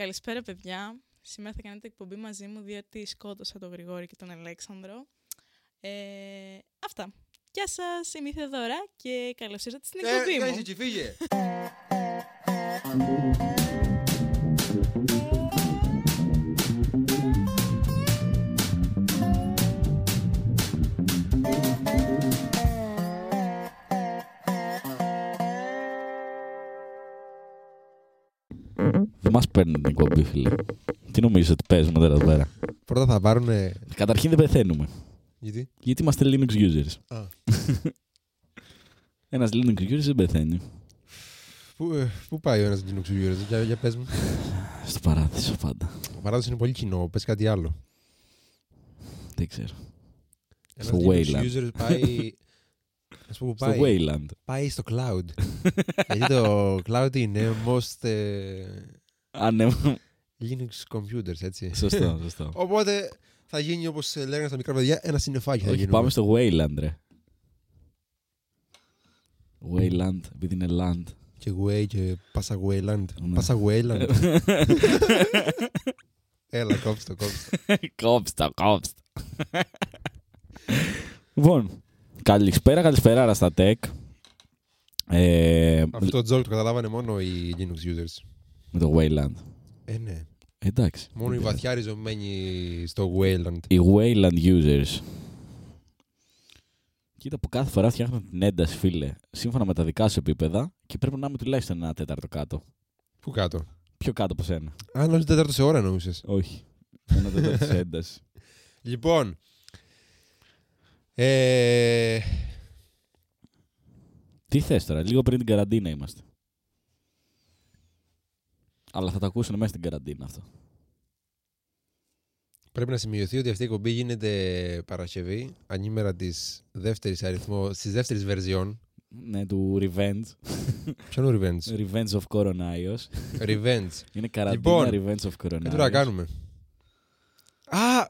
Καλησπέρα παιδιά, σήμερα θα κάνετε εκπομπή μαζί μου διότι σκότωσα τον Γρηγόρη και τον Αλέξανδρο. Αυτά. Γεια σας, είμαι η Θεοδώρα και καλώς ήρθατε στην εκπομπή μου. Εσύ και φύγε. Δεν μας παίρνουν την εκπομπή, φίλε. Τι νομίζεις ότι παίζουμε τώρα πέρα? Πρώτα θα πάρουνε... Καταρχήν δεν πεθαίνουμε. Γιατί? Γιατί είμαστε Linux users. Ah. Ένας Linux user δεν πεθαίνει. Πού πάει ο ένας Linux user, για πες μου. Στο παράδεισο πάντα. Ο παράδεισος είναι πολύ κοινό, πες κάτι άλλο. Δεν ξέρω. Ένας Linux user πάει... Στο Wayland. Πάει στο cloud. Γιατί το cloud είναι most Linux computers, έτσι. Σωστό. Οπότε θα γίνει όπως λέγανε στα μικρά παιδιά, ένα συννεφάκι θα γίνει. Πάμε στο Wayland, ρε. Wayland, επειδή είναι land. Και Way και Πάσα Wayland. Πάσα Wayland. Έλα, κόψτε. Λοιπόν. Καλησπέρα στα tech. Αυτό το joke το καταλάβανε μόνο οι Linux users. Με το Wayland. Ναι. Εντάξει. Μόνο οι βαθιά ριζωμένοι στο Wayland. Οι Wayland users. Κοίτα που κάθε φορά φτιάχνουμε την ένταση, φίλε. Σύμφωνα με τα δικά σου επίπεδα και πρέπει να είμαι τουλάχιστον ένα τέταρτο κάτω. Πού κάτω? Πιο κάτω από σένα. Αν όχι τέταρτο σε ώρα νοούσες. Όχι. Ένα τέταρτο σε ένταση. Λοιπόν. Τι θες τώρα, λίγο πριν την καραντίνα είμαστε. Αλλά θα τα ακούσουν μέσα στην καραντίνα αυτό. Πρέπει να σημειωθεί ότι αυτή η εκπομπή γίνεται Παρασκευή, ανήμερα της δεύτερης αριθμό, στις δεύτερης βερζιών. Ναι, του Revenge. Ποιο είναι ο Revenge? Revenge of Coronaios. Revenge. Είναι καραντίνα, λοιπόν, Revenge of Coronaios. Τι τώρα κάνουμε? Α,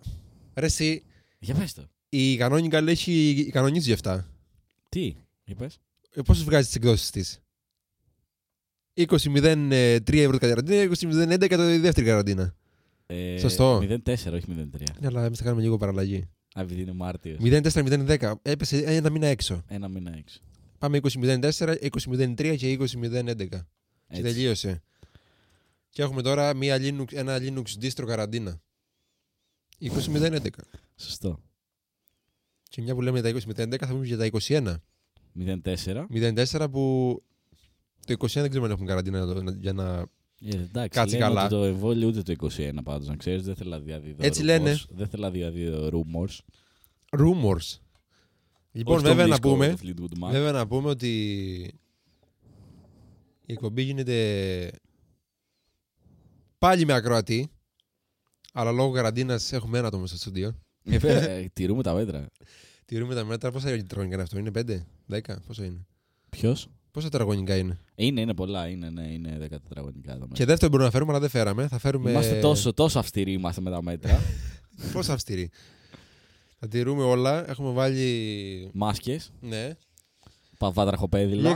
ρε εσύ. Για πες το. Η Canonical έχει κανονίζει για αυτά. Τι είπες? Πόσο βγάζει τις εκδόσεις της? 20.03 ευρώ την καραντίνα, 20.11 τη δεύτερη καραντίνα. Σωστό. 0.4, όχι 0.3. Ναι, αλλά εμείς θα κάνουμε λίγο παραλλαγή. Α, επειδή είναι Μάρτιος. 0.4-0.10. Έπεσε ένα μήνα έξω. Πάμε 20.04, 20.03 και 20.11. Και τελείωσε. Και έχουμε τώρα ένα Linux distro καραντίνα. 20.11. Σωστό. Και μια που λέμε για τα 20-11, θα πούμε για τα 21. 04 που το 21 δεν ξέρουμε αν έχουν καραντίνα για να κάτσει καλά. Ούτε το εμβόλιο ούτε το 21 πάντως, να ξέρεις, δεν θέλω να διαδίδω. Έτσι rumors. Λένε. Δεν θέλω να διαδίδω rumors. Λοιπόν, βέβαια να πούμε ότι η εκπομπή γίνεται πάλι με ακροατή, αλλά λόγω καραντίνας έχουμε ένα άτομο στο στούντιο. Τηρούμε τα μέτρα. Πόσα τετραγωνικά είναι αυτό, είναι 5, 10, πόσα είναι? Ποιος? Πόσα τετραγωνικά είναι? Είναι πολλά, είναι 10 τετραγωνικά. Και δεύτερο μπορούμε να φέρουμε, αλλά δεν φέραμε. Είμαστε τόσο αυστηροί με τα μέτρα. Πόσα αυστηροί? Θα τηρούμε όλα, έχουμε βάλει μάσκες. Ναι. Βατραχοπέδιλα.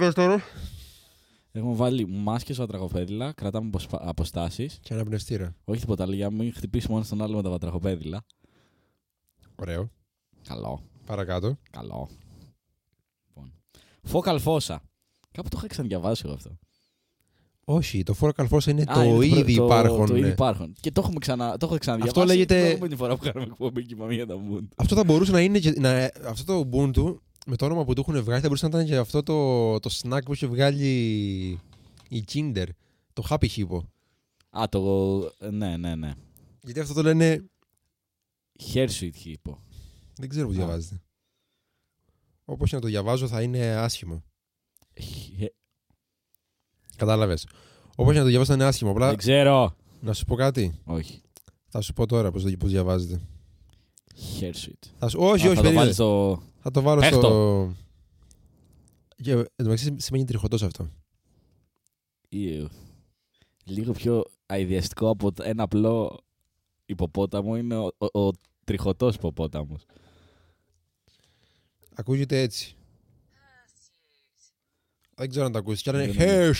Έχουμε βάλει μάσκες, βατραχοπέδιλα, κρατάμε αποστάσεις. Και αναπνευστήρα. Όχι τίποτα, για να μην χτυπήσουμε ένα στον άλλο με τα βατραχοπέδιλα. Ωραίο. Καλό. Παρακάτω. Καλό. Λοιπόν. Focal fossa. Κάπου το είχα ξαναδιαβάσει εγώ αυτό. Όχι, το focal fossa είναι το ήδη υπάρχον. Και το έχουμε ξαναδιαβάσει. Αυτό λέγεται. Την φορά που κάναμε εκπομπή και είπαμε για τα Ubuntu. Αυτό θα μπορούσε να είναι. Αυτό το Ubuntu με το όνομα που του έχουν βγάλει θα μπορούσε να ήταν και αυτό το snack που είχε βγάλει η Tinder. Το Happy Hippo. Α, το. Ναι. Γιατί αυτό το λένε. Hirsute Hippo. Δεν ξέρω που διαβάζετε. Όπως να το διαβάζω θα είναι άσχημο. Κατάλαβες. Όπως να το διαβάζω θα είναι άσχημο. Απλά... Δεν ξέρω. Να σου πω κάτι. Όχι. Θα σου πω τώρα πώς διαβάζετε. Hirsute. Όχι, περίμενε. Θα το βάλω στο... Εν τω μεταξύ σημαίνει τριχωτός αυτό. Λίγο πιο αειδιαστικό από ένα απλό... Υποπόταμο είναι ο τριχωτός υποπόταμος. Ακούγεται έτσι. Δεν ξέρω αν το ακούσεις. Κι αν είναι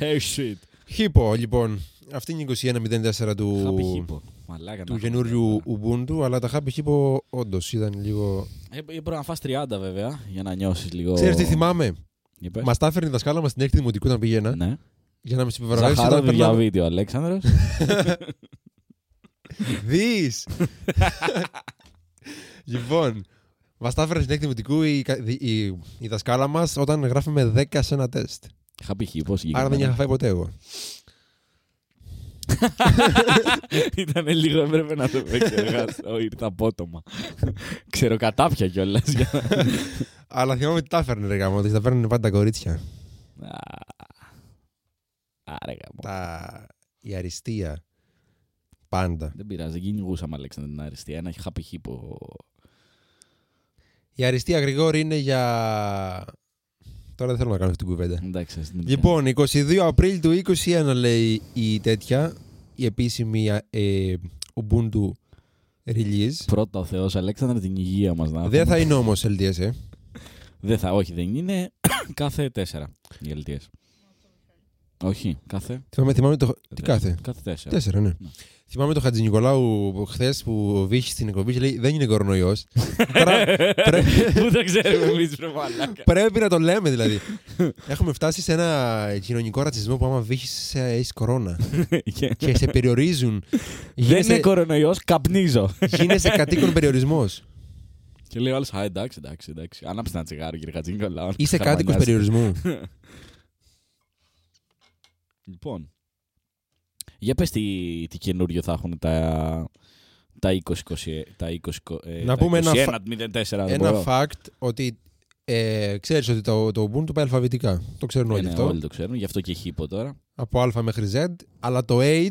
Hirsute Hippo, λοιπόν. Αυτή είναι η 2104 του καινούριου Ubuntu, αλλά τα Happy Hippo όντως ήταν λίγο... Πρέπει να φας 30 βέβαια, για να νιώσεις λίγο... Ξέρεις τι θυμάμαι. Μας τα έφερνε η δασκάλα μας στην έκτη δημοτικού όταν πηγαίνα. Ναι. Για να με συμπεριφερθεί. Ζαχάροβι για βίντεο, Αλέξανδρος. Δεις! Λοιπόν, μας τα έφερνε στην έκτη δημοτικού η δασκάλα μας όταν γράφαμε 10 σε ένα τεστ. Happy Hippo συγκεκριμένα. Άρα δεν είχα φάει ποτέ εγώ. Ήτανε λίγο, έπρεπε να το επεξεργάσω. Ήρθα απότομα. Ξέρω κατάπια κιόλας. Αλλά θυμάμαι ότι τα έφερνε, ρε γάμο. Τα παίρνουν πάντα τα κορίτσια. Άρα γάμο. Η αριστεία. Πάντα. Δεν πειράζει, δεν κυνηγούσαμε, Αλέξανδρε, την αριστεία. Ένα Happy Hippo. Η αριστεία, Γρηγόρη, είναι για... Τώρα δεν θέλω να κάνω αυτή την κουβέντα. Εντάξει, λοιπόν, 22 Απρίλη του 2021 λέει η τέτοια, η επίσημη Ubuntu release. Πρώτα ο Θεός, Αλέξανδρε, την υγεία μας να... Δεν θα είναι όμως LTS, Δεν θα, όχι, δεν είναι. Κάθε 4 η LTS. Όχι, κάθε... Θυμάμαι το... Τι κάθε? Κάθε 4. 4, ναι. Θυμάμαι το Χατζη Νικολάου χθες που βήχει στην εκπομπή και λέει δεν είναι κορονοϊός. Πού το ξέρουμε εμείς προβάλλακα. Πρέπει να το λέμε δηλαδή. Έχουμε φτάσει σε ένα κοινωνικό ρατσισμό που άμα βήχεις έχεις κορώνα και σε περιορίζουν. Δεν είναι κορονοϊός, καπνίζω. Γίνεσαι κατοίκον περιορισμός. Και λέει ο άλλος, εντάξει, ανάψε ένα τσιγάρο κύριε Χατζη Νικολάου. Είσαι κατοίκος περιορισμού. Λοιπόν, για πες τι καινούριο θα έχουν τα 20, ένα fact ότι ξέρεις ότι το Ubuntu πάει αλφαβητικά. Το ξέρουν όλοι αυτό. Όλοι το ξέρουν, γι' αυτό και Hippo τώρα. Από α μέχρι z, αλλά το h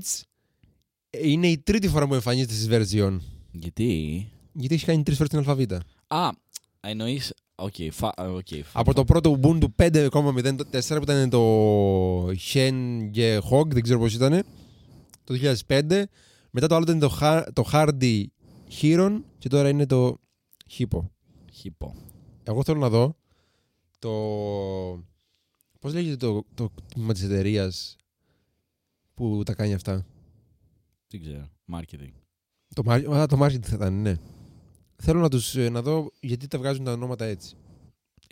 είναι η τρίτη φορά που εμφανίζεται στις version. Γιατί έχει κάνει 3 φορές την αλφαβήτα. Α, εννοείς... Okay. Από το πρώτο Ubuntu 5,04 που ήταν το Hedgehog, δεν ξέρω πώς ήταν, το 2005. Μετά το άλλο ήταν το Hardy Heron και τώρα είναι το Hippo. Εγώ θέλω να δω το... Πώς λέγεται το τμήμα της εταιρείας που τα κάνει αυτά? Δεν ξέρω, marketing. Το marketing θα ήταν, ναι. Θέλω να δω γιατί τα βγάζουν τα ονόματα έτσι.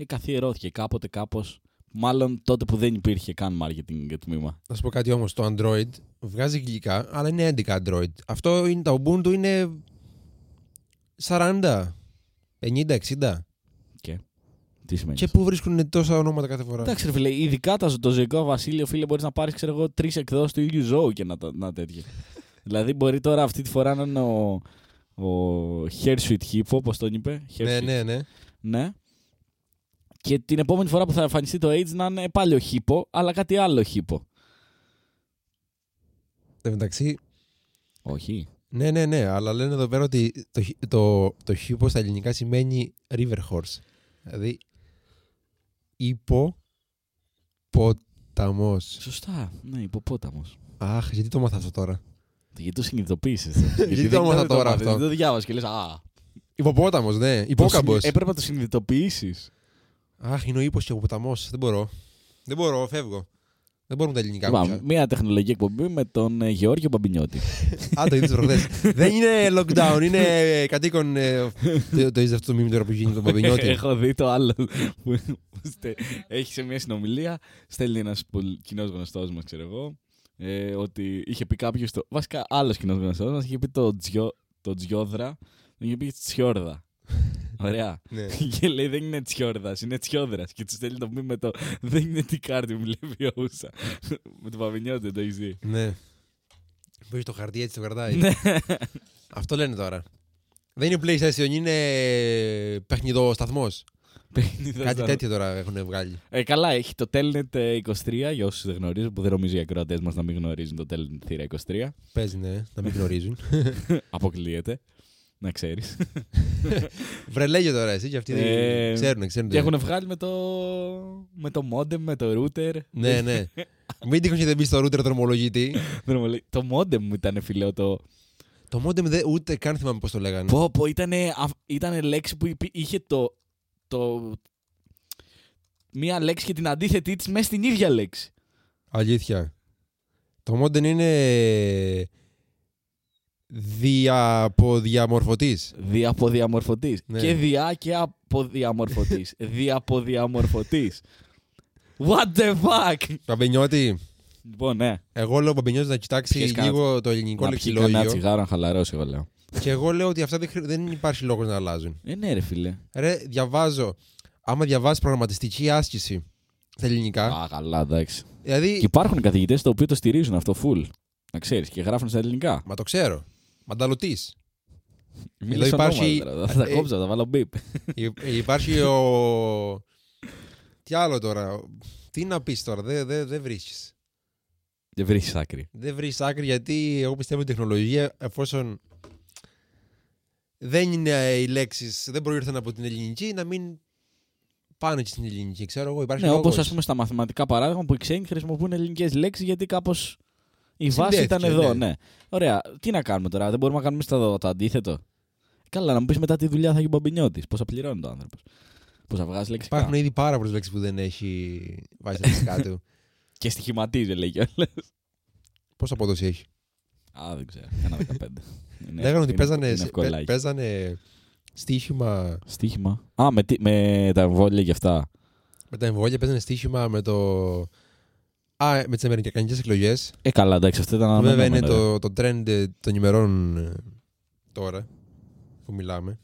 Καθιερώθηκε κάποτε κάπως. Μάλλον τότε που δεν υπήρχε καν marketing για τμήμα. Να σου πω κάτι όμως. Το Android βγάζει γλυκά, αλλά είναι 11 Android. Αυτό είναι, τα Ubuntu είναι 40, 50, 60. Και τι σημαίνει? Και πού βρίσκουν τόσα ονόματα κάθε φορά? Εντάξει, φίλε, ειδικά το ζωικό βασίλειο, φίλε, μπορείς να πάρεις, ξέρω εγώ, 3 εκδόσεις του ίδιου ζώου και να τέτοιο. Δηλαδή μπορεί τώρα αυτή τη φορά να είναι ο Hirsute Hippo, όπως τον είπε. Ναι. Και την επόμενη φορά που θα εμφανιστεί το AIDS να είναι πάλι ο Hippo, αλλά κάτι άλλο Hippo. Εντάξει. Όχι. Ναι, αλλά λένε εδώ πέρα ότι το Hippo στα ελληνικά σημαίνει river horse. Δηλαδή, υποπόταμος. Σωστά, ναι, υποπόταμος. Αχ, γιατί το μάθα αυτό τώρα? Γιατί το συνειδητοποίησες? Γιατί το έμαθα τώρα αυτό. Γιατί το διάβασες και λες α. Υποπόταμος, ναι. Υπόκαμπος. Έπρεπε να το συνειδητοποιήσεις. Αχ, είναι ο ύπος και ο ποταμός. Δεν μπορώ, φεύγω. Δεν μπορούμε τα ελληνικά μας. Μια τεχνολογική εκπομπή με τον Γεώργιο Μπαμπινιώτη. Α, το είδες προχθές. Δεν είναι lockdown, είναι κατοίκον. Το είδες αυτό το μήνυμα τώρα που γίνει τον Μπαμπινιώτη? Έχω δει το άλλο. Έχει σε μια συνομιλία, στέλνει ένα κοινό γνωστό μα, ξέρω εγώ. Ότι είχε πει κάποιος, βασικά άλλος κοινός γνωστός μας, είχε πει το Τζιόδρα, τον είχε πει Τσιόρδα. Ωραία. Και λέει δεν είναι Τσιόρδας, είναι Τσιόδρας. Και του στέλνει το μήνυμα δεν είναι τι κάρτι μου, λέει Βιώσα. Με το Παπινιώτη το έχεις δει? Ναι. Μπορείς το χαρτί έτσι το κρατάει. Αυτό λένε τώρα. Δεν είναι PlayStation, είναι παιχνιδοσταθμός. Κάτι τέτοιο τώρα έχουν βγάλει. Καλά, έχει το Telnet 23 για όσους δεν γνωρίζουν, που δεν νομίζω οι ακροατές μας να μην γνωρίζουν το Telnet θύρα 23. Πες ναι, να μην γνωρίζουν. Αποκλείεται. Να ξέρεις. Βρελέγιο τώρα εσύ και αυτοί δεν ξέρουν. Και έχουν βγάλει με το modem, με το router. Ναι. Μην τύχουν και δεν μπει στο router δρομολογητή. Το modem μου ήταν φιλέο το... Το modem ούτε καν θυμάμαι πώς το λέγανε. Πω, ήταν λέξη που είχε μία λέξη και την αντίθετή της μέσα στην ίδια λέξη. Αλήθεια. Το modern είναι διαποδιαμορφωτής. Διαποδιαμορφωτής. Ναι. Και διά και αποδιαμορφωτής. Διαποδιαμορφωτής. What the fuck! Παμπενιώτη. Λοιπόν, ναι. Εγώ λέω ο Παμπενιώτης να κοιτάξει λίγο το ελληνικό λεξιλόγιο. Να πιει κανένα τσιγάρο, να χαλαρώσει, εγώ λέω. Και εγώ λέω ότι αυτά δεν υπάρχει λόγος να αλλάζουν. Ναι, ρε φίλε. Ρε, διαβάζω. Άμα διαβάζεις προγραμματιστική άσκηση στα ελληνικά. Α, καλά, εντάξει. Δηλαδή... Και υπάρχουν καθηγητές τα οποία το στηρίζουν αυτό, full. Να ξέρεις, και γράφουν στα ελληνικά. Μα το ξέρω. Μανταλωτής. Μιλάω υπάρχει... Θα τα κόψα, θα βάλω μπιπ. Υπάρχει ο... Τι άλλο τώρα. Τι να πεις τώρα, δεν βρίσκεις. Δεν βρίσκεις άκρη. Δεν βρίσκεις άκρη, γιατί εγώ πιστεύω ότι η τεχνολογία, εφόσον δεν είναι οι λέξεις, δεν προήρθαν από την ελληνική, να μην πάνε και στην ελληνική. Ξέρω εγώ, υπάρχει λόγος. Όπως ας πούμε στα μαθηματικά παράδειγμα που οι ξένοι χρησιμοποιούν ελληνικές λέξεις γιατί κάπως η βάση ήταν εδώ. Ναι. Ωραία, τι να κάνουμε τώρα, δεν μπορούμε να κάνουμε το αντίθετο. Καλά, να μου πεις μετά τη δουλειά θα έχει ο Παμπενιώτης. Πόσα πληρώνει το άνθρωπος. Πόσα βγάζει λέξεις. Υπάρχουν ήδη πάρα πολλές λέξεις που δεν έχει βάζει τα λεξικά του. Και στοιχηματίζει, λέει κιόλας. Πόσα απόδοση έχει. Α, δεν ξέρω. Ένα 15. Λέγανε ότι παίζανε στοίχημα. Στοίχημα. Α, με τα εμβόλια και αυτά. Με τα εμβόλια παίζανε στοίχημα με το. Α, με τις αμερικανικές εκλογές. Καλά, εντάξει, αυτό ήταν. Βέβαια είναι το trend των ημερών τώρα που μιλάμε.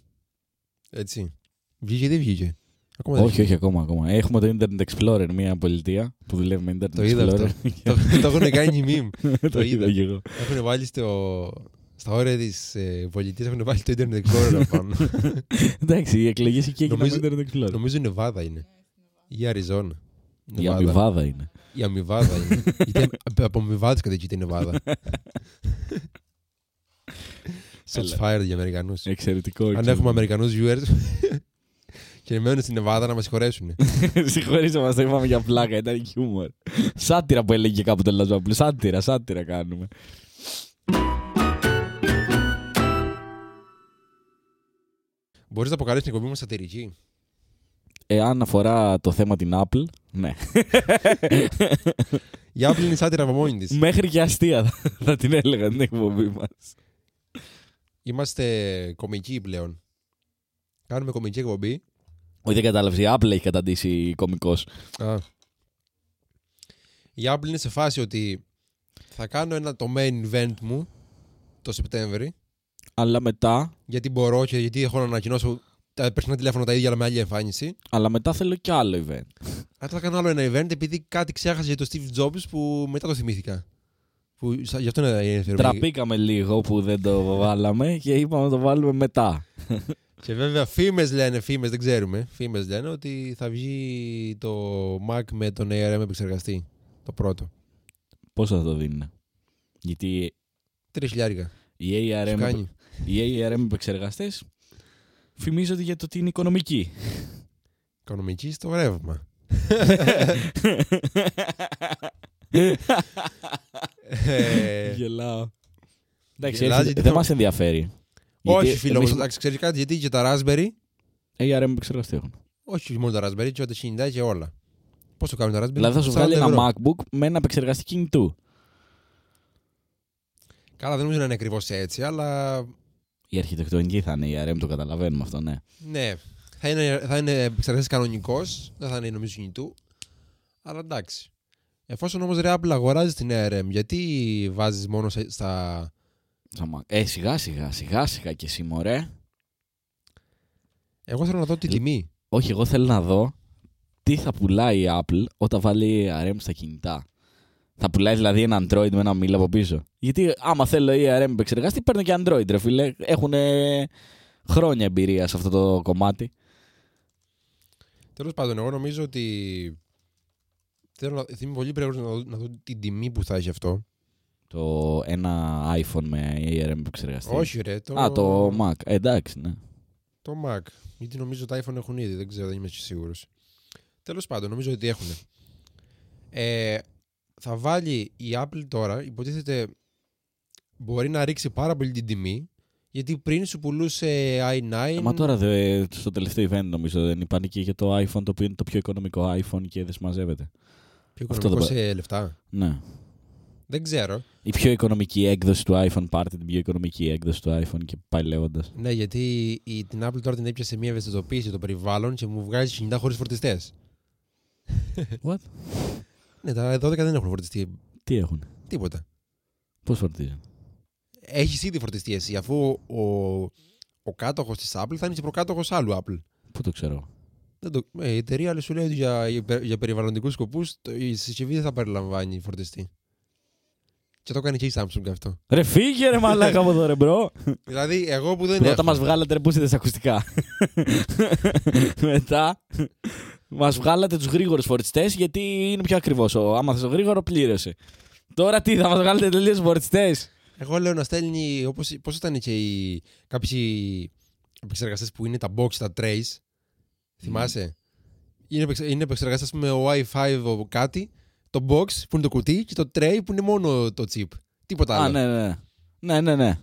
Έτσι. Βγήκε ή δεν βγήκε. Ακόμα όχι, όχι ακόμα. Έχουμε το Internet Explorer, μια πολιτεία που δουλεύει με Internet Explorer. Το είδα αυτό. Το έχουν κάνει meme. Το είδα και εγώ. Έχουν βάλει στα όρια της πολιτείας, έχουν βάλει το Internet Explorer απάνω. Εντάξει, οι εκλογές εκεί έγιναν με Internet Explorer. Νομίζω η Νεβάδα είναι. Ή Αριζόνα. Η Αμιβάδα είναι. Η Αμιβάδα είναι. Γιατί από Αμιβάδες κατοικείται η Νεβάδα. Shots fired για Αμερικανούς. Εξαιρετικό. Αν έχουμε Αμερικανούς viewers. Και μένουν στην Νεβάδα να μας συγχωρέσουν. Συγχωρήστε μας, το είπαμε για πλάκα, ήταν χιούμορ. Σάτυρα που έλεγε κάποτε ο Λαζόπουλος. Σάτυρα κάνουμε. Μπορείς να αποκαλέσεις την εκπομπή μας σατυρική. Εάν αφορά το θέμα την Apple, ναι. Η Apple είναι σάτυρα από μόνη της. Μέχρι και αστεία θα την έλεγα την εκπομπή μας. Είμαστε κομικοί πλέον. Κάνουμε κομική εκπομπή. Όχι, δεν κατάλαβες. Η Apple έχει καταντήσει κομικός. Η Apple είναι σε φάση ότι θα κάνω το main event μου το Σεπτέμβρη. Αλλά μετά. Γιατί μπορώ και γιατί έχω να ανακοινώσω τα περσινά τηλέφωνα τα ίδια, αλλά με άλλη εμφάνιση. Αλλά μετά θέλω και άλλο event. Αν θα κάνω άλλο ένα event, επειδή κάτι ξέχασα για τον Steve Jobs που μετά το θυμήθηκα. Που, γι' αυτό είναι τραπήκαμε λίγο που δεν το βάλαμε και είπαμε να το βάλουμε μετά. Και βέβαια φήμες δεν ξέρουμε, φήμες λένε ότι θα βγει το Mac με τον ARM επεξεργαστή, το πρώτο. Πόσο θα το δίνουν, γιατί... 3.000. Οι ARM επεξεργαστές φημίζονται για το ότι είναι οικονομικοί. Οικονομικοί στο ρεύμα. Γελάω. Εντάξει, δεν μας ενδιαφέρει. Όχι, φίλο, εντάξει, ξέρεις κάτι, γιατί και τα Raspberry. ARM επεξεργαστή έχουν. Όχι μόνο τα Raspberry, και τα κινητά και όλα. Πώς το κάνουν τα Raspberry. Δηλαδή θα σου βγάλει ένα MacBook με ένα επεξεργαστή κινητού. Καλά, δεν νομίζω να είναι ακριβώς έτσι, αλλά. Η αρχιτεκτονική θα είναι η ARM, το καταλαβαίνουμε αυτό, ναι. Ναι. Θα είναι επεξεργαστής κανονικός, δεν θα είναι νομίζω κινητού. Αλλά εντάξει. Εφόσον όμως ρε Apple αγοράζει την ARM, γιατί βάζεις μόνο στα. Σιγά και εσύ μωρέ. Εγώ θέλω να δω τη τιμή. Όχι, εγώ θέλω να δω τι θα πουλάει η Apple όταν βάλει ARM στα κινητά. Θα πουλάει δηλαδή ένα Android με ένα μήλο από πίσω. Γιατί άμα θέλω η ARM επεξεργαστή, παίρνω και Android ρε φίλε. Έχουν χρόνια εμπειρία σε αυτό το κομμάτι. Τέλος πάντων, εγώ νομίζω ότι είμαι πολύ πρέπει να δω την τιμή που θα έχει αυτό. Το ένα iPhone με ARM επεξεργαστή. Όχι ρε. Το Mac. Εντάξει, ναι. Το Mac. Γιατί νομίζω τα iPhone έχουν ήδη. Δεν ξέρω, δεν είμαι σίγουρος. Τέλος πάντων, νομίζω ότι έχουν. Θα βάλει η Apple τώρα, υποτίθεται μπορεί να ρίξει πάρα πολύ την τιμή, γιατί πριν σου πουλούσε i9. Μα τώρα στο τελευταίο event νομίζω δεν είπαν και για το iPhone, το οποίο είναι το πιο οικονομικό iPhone και δεν συμμαζεύεται. Πιο οικονομικό σε λεφτά. Ναι. Δεν ξέρω. Η πιο οικονομική έκδοση του iPhone, πάρτε την πιο οικονομική έκδοση του iPhone και πάει λέγοντας. Ναι, γιατί την Apple τώρα την έπιασε μια ευαισθητοποίηση των περιβάλλων και μου βγάζει κινητά χωρίς φορτιστές. What? Ναι, τα 12 δεν έχουν φορτιστεί. Τι έχουν? Τίποτα. Πώς φορτίζουν? Έχεις ήδη φορτιστεί εσύ, αφού ο κάτοχος της Apple θα είναι και προκάτοχος άλλου Apple. Πού το ξέρω? Η εταιρεία αλλά σου λέει ότι για περιβαλλοντικούς σκοπούς η συσκευή δεν θα περιλαμβάνει φορτιστή. Και το έκανε και η Samsung αυτό. Ρε φύγε ρε μαλάκα από εδώ ρε μπρο. Δηλαδή εγώ που δεν έχω. Πρώτα μας βγάλατε ρε πούσιτες ακουστικά. Μετά μας βγάλατε τους γρήγορους φορτιστές γιατί είναι πιο ακριβώς. Άμα θες το γρήγορο πλήρωσε. Τώρα τι θα μας βγάλετε τελείως φορτιστές? Εγώ λέω να στέλνει όπως πώς ήταν και κάποιοι επεξεργαστές που είναι τα box, τα trays. Θυμάσαι. Είναι επεξεργαστές με Wi-Fi κάτι. Το box που είναι το κουτί και το tray που είναι μόνο το chip. Τίποτα άλλο. Ναι.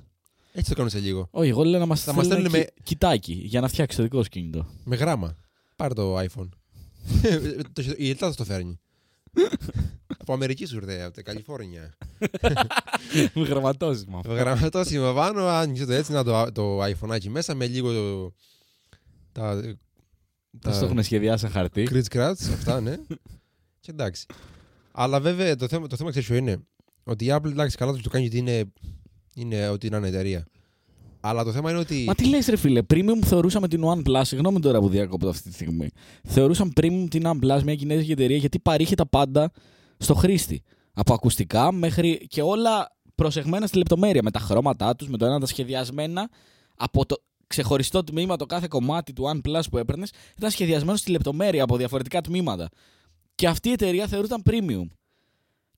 Έτσι το κάνω σε λίγο. Όχι, εγώ λέω να μας στέλνουν με κοιτάκι για να φτιάξει το δικό σου κινητό. Με γράμμα. Πάρε το iPhone. Η Ελλάδα το φέρνει. Από Αμερική σου ήρθε, από την Καλιφόρνια. Με γραμματόσημα. Με γραμματόσημα πάνω, άνοιξε το έτσι, να το iPhone μέσα με λίγο τα το έχουν σχεδιάσει σαν χαρτί. Κριτς-κράτς, αυτά ναι. Και εντάξει. Αλλά βέβαια το θέμα ξέρεις είναι ότι η Apple, εντάξει, καλά το κάνει γιατί είναι ότι είναι εταιρεία. Αλλά το θέμα είναι ότι. Μα τι λες ρε φίλε, premium θεωρούσαμε την OnePlus. Συγγνώμη τώρα που διακόπτω αυτή τη στιγμή. Θεωρούσαμε premium την OnePlus, μια κινέζικη εταιρεία, γιατί παρήχε τα πάντα στο χρήστη. Από ακουστικά μέχρι και όλα προσεγμένα στη λεπτομέρεια. Με τα χρώματά τους, με το ένα τα σχεδιασμένα από το ξεχωριστό τμήμα, το κάθε κομμάτι του OnePlus που έπαιρνες ήταν σχεδιασμένο στη λεπτομέρεια από διαφορετικά τμήματα. Και αυτή η εταιρεία θεωρούταν premium.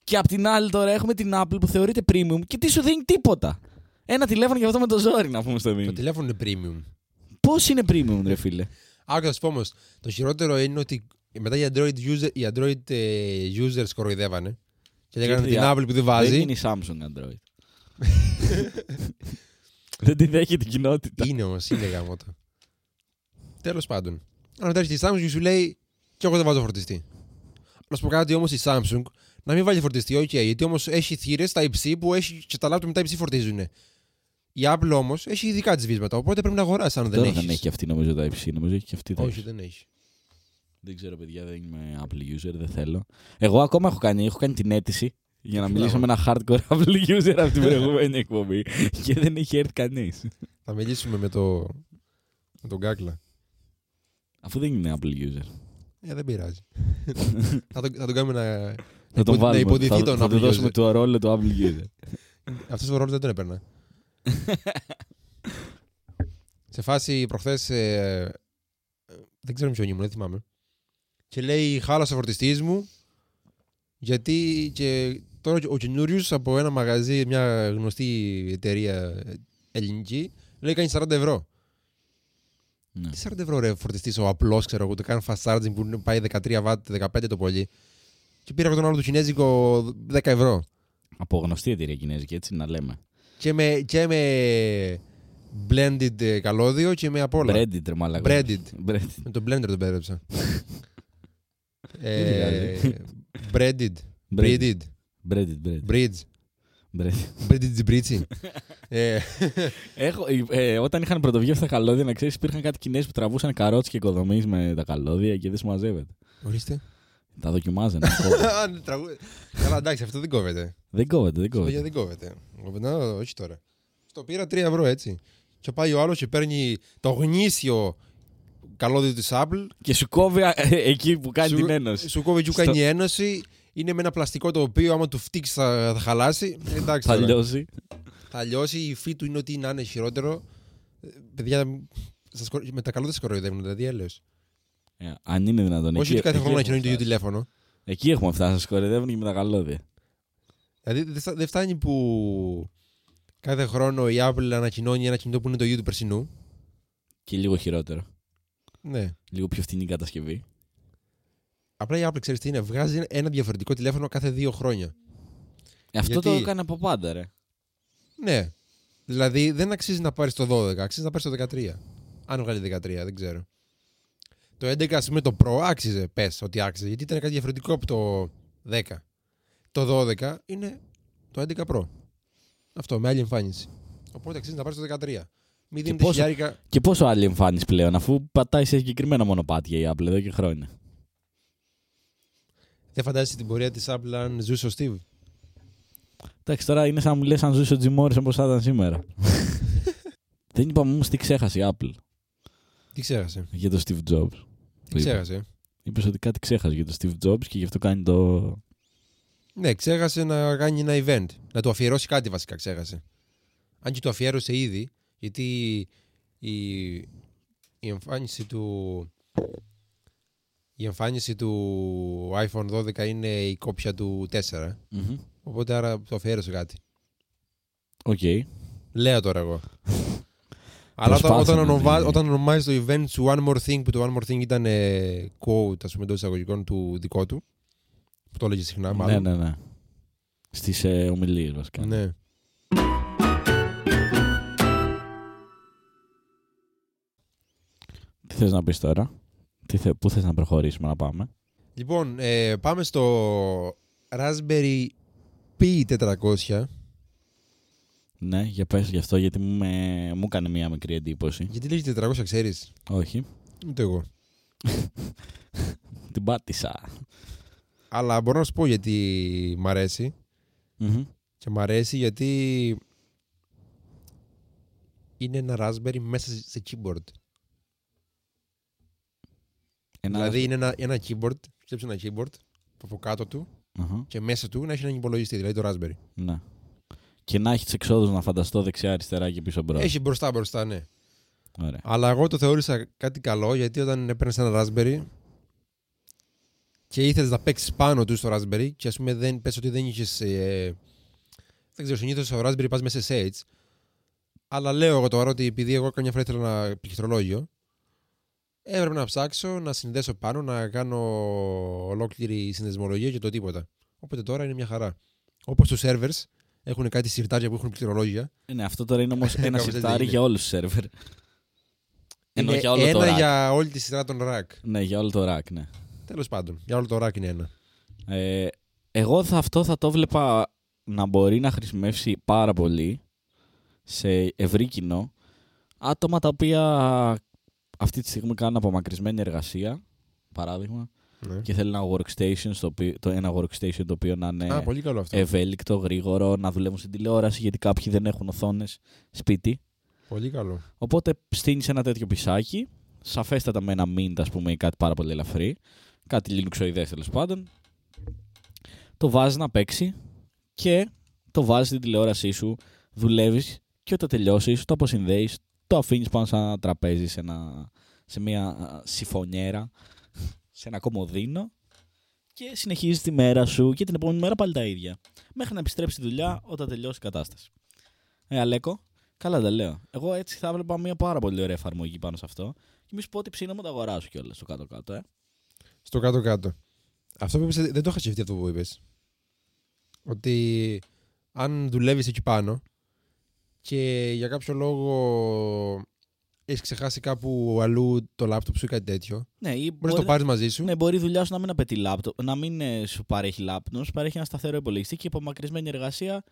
Και απ' την άλλη τώρα έχουμε την Apple που θεωρείται premium και τι σου δίνει? Τίποτα. Ένα τηλέφωνο και αυτό με το ζόρι να πούμε στο μήνυμα. Το τηλέφωνο είναι premium. Πώς είναι premium ρε φίλε? Άκου θα σου πω όμως. Το χειρότερο είναι ότι μετά οι Android users κοροϊδεύανε. Και λέγανε την Apple που δεν βάζει. Δεν είναι η Samsung Android. Δεν τη δέχει την κοινότητα. Είναι όμως, είναι γαμώτο. Τέλος πάντων. Αν μετά έρχεται η Samsung και σου λέει και εγώ δεν βάζω φορτιστή. Να σου πω κάτι όμως η Samsung, να μην βάλει φορτιστή, okay, γιατί όμως έχει θύρες Type-C που έχει και τα laptop με Type-C φορτίζουν. Η Apple όμως έχει ειδικά τις βίσματα, οπότε πρέπει να αγοράσεις αν δεν έχεις. Δεν έχει και αυτή νομίζω Type-C, νομίζω έχει και αυτή Type-C. Όχι, δεν έχει. Δεν ξέρω παιδιά, δεν είμαι Apple user, δεν θέλω. Εγώ ακόμα έχω κάνει την αίτηση για να μιλήσω με ένα hardcore Apple user από την προηγούμενη εκπομπή και δεν έχει έρθει κανείς. Θα μιλήσουμε με τον Κάκλα. Αφού δεν είναι Apple user. Δεν πειράζει. Θα τον κάνουμε να υποδηθεί τον Apple user. Θα του δώσουμε το ρόλο του Apple user. Αυτός ο ρόλος δεν τον έπαιρνα. Σε φάση προχθές, δεν ξέρω ποιον ήμουν, δεν θυμάμαι. Και λέει χάλασε ο φορτιστής μου, γιατί και τώρα ο καινούριος από ένα μαγαζί, μια γνωστή εταιρεία ελληνική, λέει κάνει 40 ευρώ. Ναι. Τι 40 ευρώ ρε φορτιστής ο απλός, ξέρω εγώ, το κάνει fast charging που πάει 13W, 15 το πολύ. Και πήρα από τον άλλο του κινέζικο 10 ευρώ. Από γνωστή εταιρεία κινέζικη, έτσι να λέμε. Και με blended καλώδιο και με απ' όλα. Breaded ρε μαλάκα. Με το blender τον πέδεψα. Breaded. Όταν είχαν πρωτοβγεί αυτά τα καλώδια, να ξέρεις, υπήρχαν κάτι Κινέζοι που τραβούσαν καρότσες και οικοδομίες με τα καλώδια και δεν συμμαζεύεται. Ορίστε. Τα δοκιμάζανε. Καλά, εντάξει, αυτό δεν κόβεται. Δεν κόβεται. Όχι τώρα. Στο πήρα 3 ευρώ έτσι. Και πάει ο άλλος και παίρνει το γνήσιο καλώδιο της Apple. Και σου κόβει εκεί που κάνει την ένωση. Σου κόβει εκεί που κάνει η ένωση. Είναι με ένα πλαστικό το οποίο άμα του φτύξει θα χαλάσει. Εντάξει, θα λιώσει. Θα λιώσει. Η φύ του είναι ότι είναι χειρότερο. Παιδιά, με τα καλώδια σας κοροϊδεύουν, δηλαδή έλεος. Αν είναι δυνατόν. Όχι ότι κάθε χρόνο να χειρώνει το ίδιο τηλέφωνο. Εκεί έχουμε φτάσει, σας κοροϊδεύουν και με τα καλώδια. Δηλαδή δεν φτάνει που κάθε χρόνο η Apple ανακοινώνει ένα κινητό που είναι το ίδιο του περσινού. Και λίγο χειρότερο. Ναι. Λίγο πιο φτηνή κατασκευή. Απλά η Apple, ξέρεις τι είναι, βγάζει ένα διαφορετικό τηλέφωνο κάθε 2 χρόνια. Αυτό γιατί... το έκανε από πάντα, ρε. Ναι. Δηλαδή δεν αξίζει να πάρεις το 12, αξίζει να πάρεις το 13. Αν βγάλει 13, δεν ξέρω. Το 11, ας πούμε, το Pro άξιζε, πες ότι άξιζε, γιατί ήταν κάτι διαφορετικό από το 10. Το 12 είναι το 11 Pro. Αυτό, με άλλη εμφάνιση. Οπότε αξίζει να πάρεις το 13. Μην δίνετε χιλιάρικα. Και πόσο άλλη εμφάνιση πλέον, αφού πατάει σε συγκεκριμένα μονοπάτια η Apple εδώ και χρόνια. Δεν φαντάζεσαι την πορεία της Apple αν ζούσε ο Steve. Εντάξει, τώρα είναι σαν να μου λες αν ζούσε ο Jim Morrison όπως θα ήταν σήμερα. Δεν είπαμε όμως τι ξέχασε η Apple. Τι ξέχασε. Για τον Steve Jobs. Τι ξέχασε. Είπες ότι κάτι ξέχασε για τον Steve Jobs και γι' αυτό κάνει το... Ναι, ξέχασε να κάνει ένα event. Να του αφιερώσει κάτι βασικά, ξέχασε. Αν και το αφιέρωσε ήδη, γιατί η εμφάνιση του... Η εμφάνιση του iPhone 12 είναι η κόπια του 4. Mm-hmm. Οπότε άρα το αφιέρωσε κάτι. Οκ. Okay. Λέω τώρα εγώ. Αλλά όταν ονομάζει το event του One More Thing, που το One More Thing ήταν quote, ας πούμε, εντός εισαγωγικών του δικό του, που το έλεγε συχνά μάλλον. Ναι. Στις ομιλίες βασικά. Ναι. Τι θες να πεις τώρα? Πού θες να προχωρήσουμε να πάμε? Λοιπόν, πάμε στο Raspberry Pi 400. Ναι, για πες γι' αυτό, γιατί μου έκανε μία μικρή εντύπωση. Γιατί λέγει 400, ξέρεις? Όχι. Ούτε εγώ. Την πάτησα. Αλλά μπορώ να σου πω γιατί μ' αρέσει. Mm-hmm. Και μ' αρέσει γιατί είναι ένα Raspberry μέσα σε keyboard. Δηλαδή είναι ένα keyboard, σκέψου ένα keyboard από κάτω του και μέσα του να έχει έναν υπολογιστή, δηλαδή το Raspberry. Ναι. Και να έχει τις εξόδους, να φανταστώ, δεξιά-αριστερά και πίσω-μπροστά. Έχει μπροστά-μπροστά, ναι. Ωραία. Αλλά εγώ το θεώρησα κάτι καλό, γιατί όταν έπαιρνες ένα Raspberry και ήθελες να παίξεις πάνω του στο Raspberry και ας πούμε πες ότι δεν είχες... δεν ξέρω, συνήθως στο Raspberry πας μέσα σε SSH. Αλλά λέω εγώ τώρα ότι επειδή εγώ καμιά φορά ήθελα ένα πληκτρολόγιο, έπρεπε να ψάξω, να συνδέσω πάνω, να κάνω ολόκληρη συνδεσμολογία και το τίποτα. Οπότε τώρα είναι μια χαρά. Όπως τους servers έχουν κάτι σιρτάρια που έχουν πληκτρολόγια. Ναι, αυτό τώρα είναι όμως ένα σιρτάρι για όλους τους σερβερ. Ενώ για όλο το rack. Για όλη τη σειρά των rack. Ναι, για όλο το rack, ναι. Τέλος πάντων, για όλο το rack είναι ένα. Εγώ αυτό θα το βλέπα να μπορεί να χρησιμεύσει πάρα πολύ σε ευρύ κοινό, άτομα τα οποία αυτή τη στιγμή κάνουν απομακρυσμένη εργασία, παράδειγμα, ναι, και θέλει ένα workstation, το οποίο να είναι ευέλικτο, γρήγορο, να δουλεύουν στην τηλεόραση, γιατί κάποιοι δεν έχουν οθόνες σπίτι. Πολύ καλό. Οπότε στείνεις ένα τέτοιο πισάκι, σαφέστατα με ένα mint, ας πούμε, ή κάτι πάρα πολύ ελαφρύ, κάτι λινουξοειδές τέλος πάντων, το βάζεις να παίξει και το βάζεις στην τηλεόρασή σου, δουλεύεις και όταν τελειώσεις το αποσυνδέεις, το αφήνεις πάνω σε ένα τραπέζι, σε μια σιφωνιέρα, σε ένα κομμωδίνο και συνεχίζεις τη μέρα σου και την επόμενη μέρα πάλι τα ίδια. Μέχρι να επιστρέψεις στη δουλειά όταν τελειώσει η κατάσταση. Αλέκο, καλά τα λέω. Εγώ έτσι θα έβλεπα μια πάρα πολύ ωραία εφαρμογή πάνω σε αυτό και μη σου πω ότι ψήνω μου το αγοράζω κιόλας στο κάτω-κάτω. Στο κάτω-κάτω. Αυτό που είπες, δεν το είχα σκεφτεί αυτό που είπες. Ότι αν δουλεύεις εκεί πάνω και για κάποιο λόγο έχεις ξεχάσει κάπου αλλού το λάπτοπ σου ή κάτι τέτοιο. Ναι, μπορείς να το πάρεις μαζί σου. Ναι, μπορεί η δουλειά σου να μην απαιτεί λάπτοπ, να μην σου παρέχει λάπτοπ, να σου παρέχει ένα σταθερό υπολογιστή και απομακρυσμένη εργασία.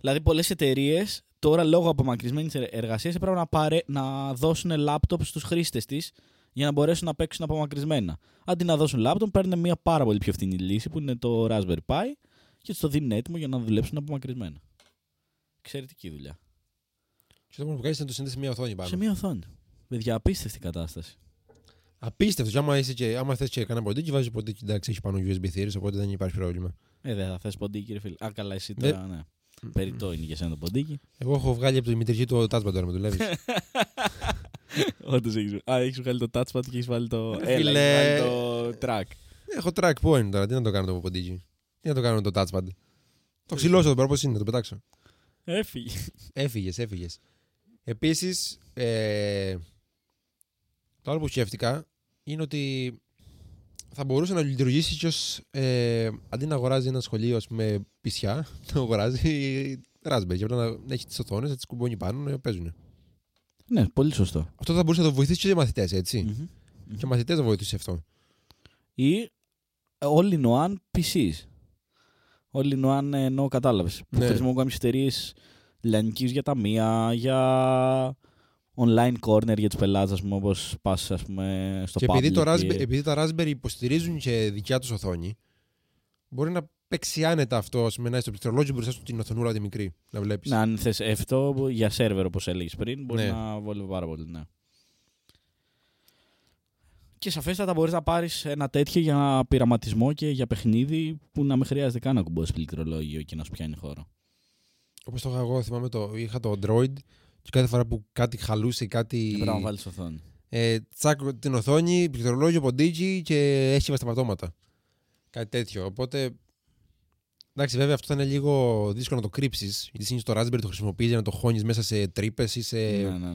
Δηλαδή, πολλές εταιρείες τώρα λόγω απομακρυσμένης εργασίας έπρεπε να δώσουν λάπτοπ στους χρήστες της για να μπορέσουν να παίξουν απομακρυσμένα. Αντί να δώσουν λάπτοπ, παίρνουν μια πάρα πολύ πιο φθηνή λύση που είναι το Raspberry Pi και τους το δίνουν έτοιμο για να δουλέψουν απομακρυσμένα. Εξαιρετική δουλειά. Και το μόνο που κάνεις είναι να το συνδέσεις σε μια οθόνη πάνω. Σε μια οθόνη. Παιδιά, απίστευτη κατάσταση. Απίστευτο. Άμα θες και κανένα ποντίκι, βάζεις ποντίκι. Εντάξει, έχει πάνω USB θύρες, οπότε δεν υπάρχει πρόβλημα. Δεν θα θες ποντίκι, κύριε φίλε. Α, καλά, εσύ τώρα, ναι. Περιττό είναι για σένα το ποντίκι. Εγώ έχω βγάλει από τη μητρική το touchpad τώρα, με δουλεύει. Όντως έχεις βγάλει το touchpad και έχεις βάλει το track. Έχω track point τώρα. Τι να το κάνω το ποντίκι. Τι να το κάνω το touchpad. Το ξυλώσω τώρα, πώς είναι, να το πετάξω. Έφυγες. Επίσης, το άλλο που σκέφτηκα είναι ότι θα μπορούσε να λειτουργήσει και ως αντί να αγοράζει ένα σχολείο με πισιά, να αγοράζει Raspberry. Και να έχει τις οθόνες, να τις κουμπώνει πάνω, να παίζουν. Ναι, πολύ σωστό. Αυτό θα μπορούσε να το βοηθήσει και οι μαθητές, έτσι. Mm-hmm. Και οι μαθητές θα βοηθήσει αυτό. Ή all in one PCs. All in one, ενώ κατάλαβες. Ναι. Χρησιμοποιούν κάποιες εταιρείες λιανικής για ταμεία, για online corner για τους πελάτες, ας πούμε, όπως πας, ας πούμε, στο public. Επειδή τα Raspberry υποστηρίζουν και δικιά τους οθόνη, μπορεί να παίξει άνετα αυτό, ας πούμε, να είσαι στο πληκτρολόγιο μπροστά σου την οθονούλα τη μικρή, να βλέπεις. Να, αν θες αυτό για σερβερ, όπως έλεγες πριν, μπορεί να βόλευε πάρα πολύ, ναι. Και σαφέστατα μπορείς να πάρεις ένα τέτοιο για πειραματισμό και για παιχνίδι που να μην χρειάζεται καν να κουμπώσεις πληκτρολόγιο και να σου πιάνει χώρο. Όπως το είχα εγώ, θυμάμαι, είχα το Android και κάθε φορά που κάτι χαλούσε ή κάτι. Πρέπει να βάλεις οθόνη. Τσάκ την οθόνη, πληκτρολόγιο, ποντίκι και έχει βασταπατώματα. Κάτι τέτοιο. Οπότε. Εντάξει, βέβαια αυτό θα είναι λίγο δύσκολο να το κρύψεις. Γιατί συνήθως το Raspberry το χρησιμοποιείς για να το χώνεις μέσα σε τρύπες ή σε. Ναι.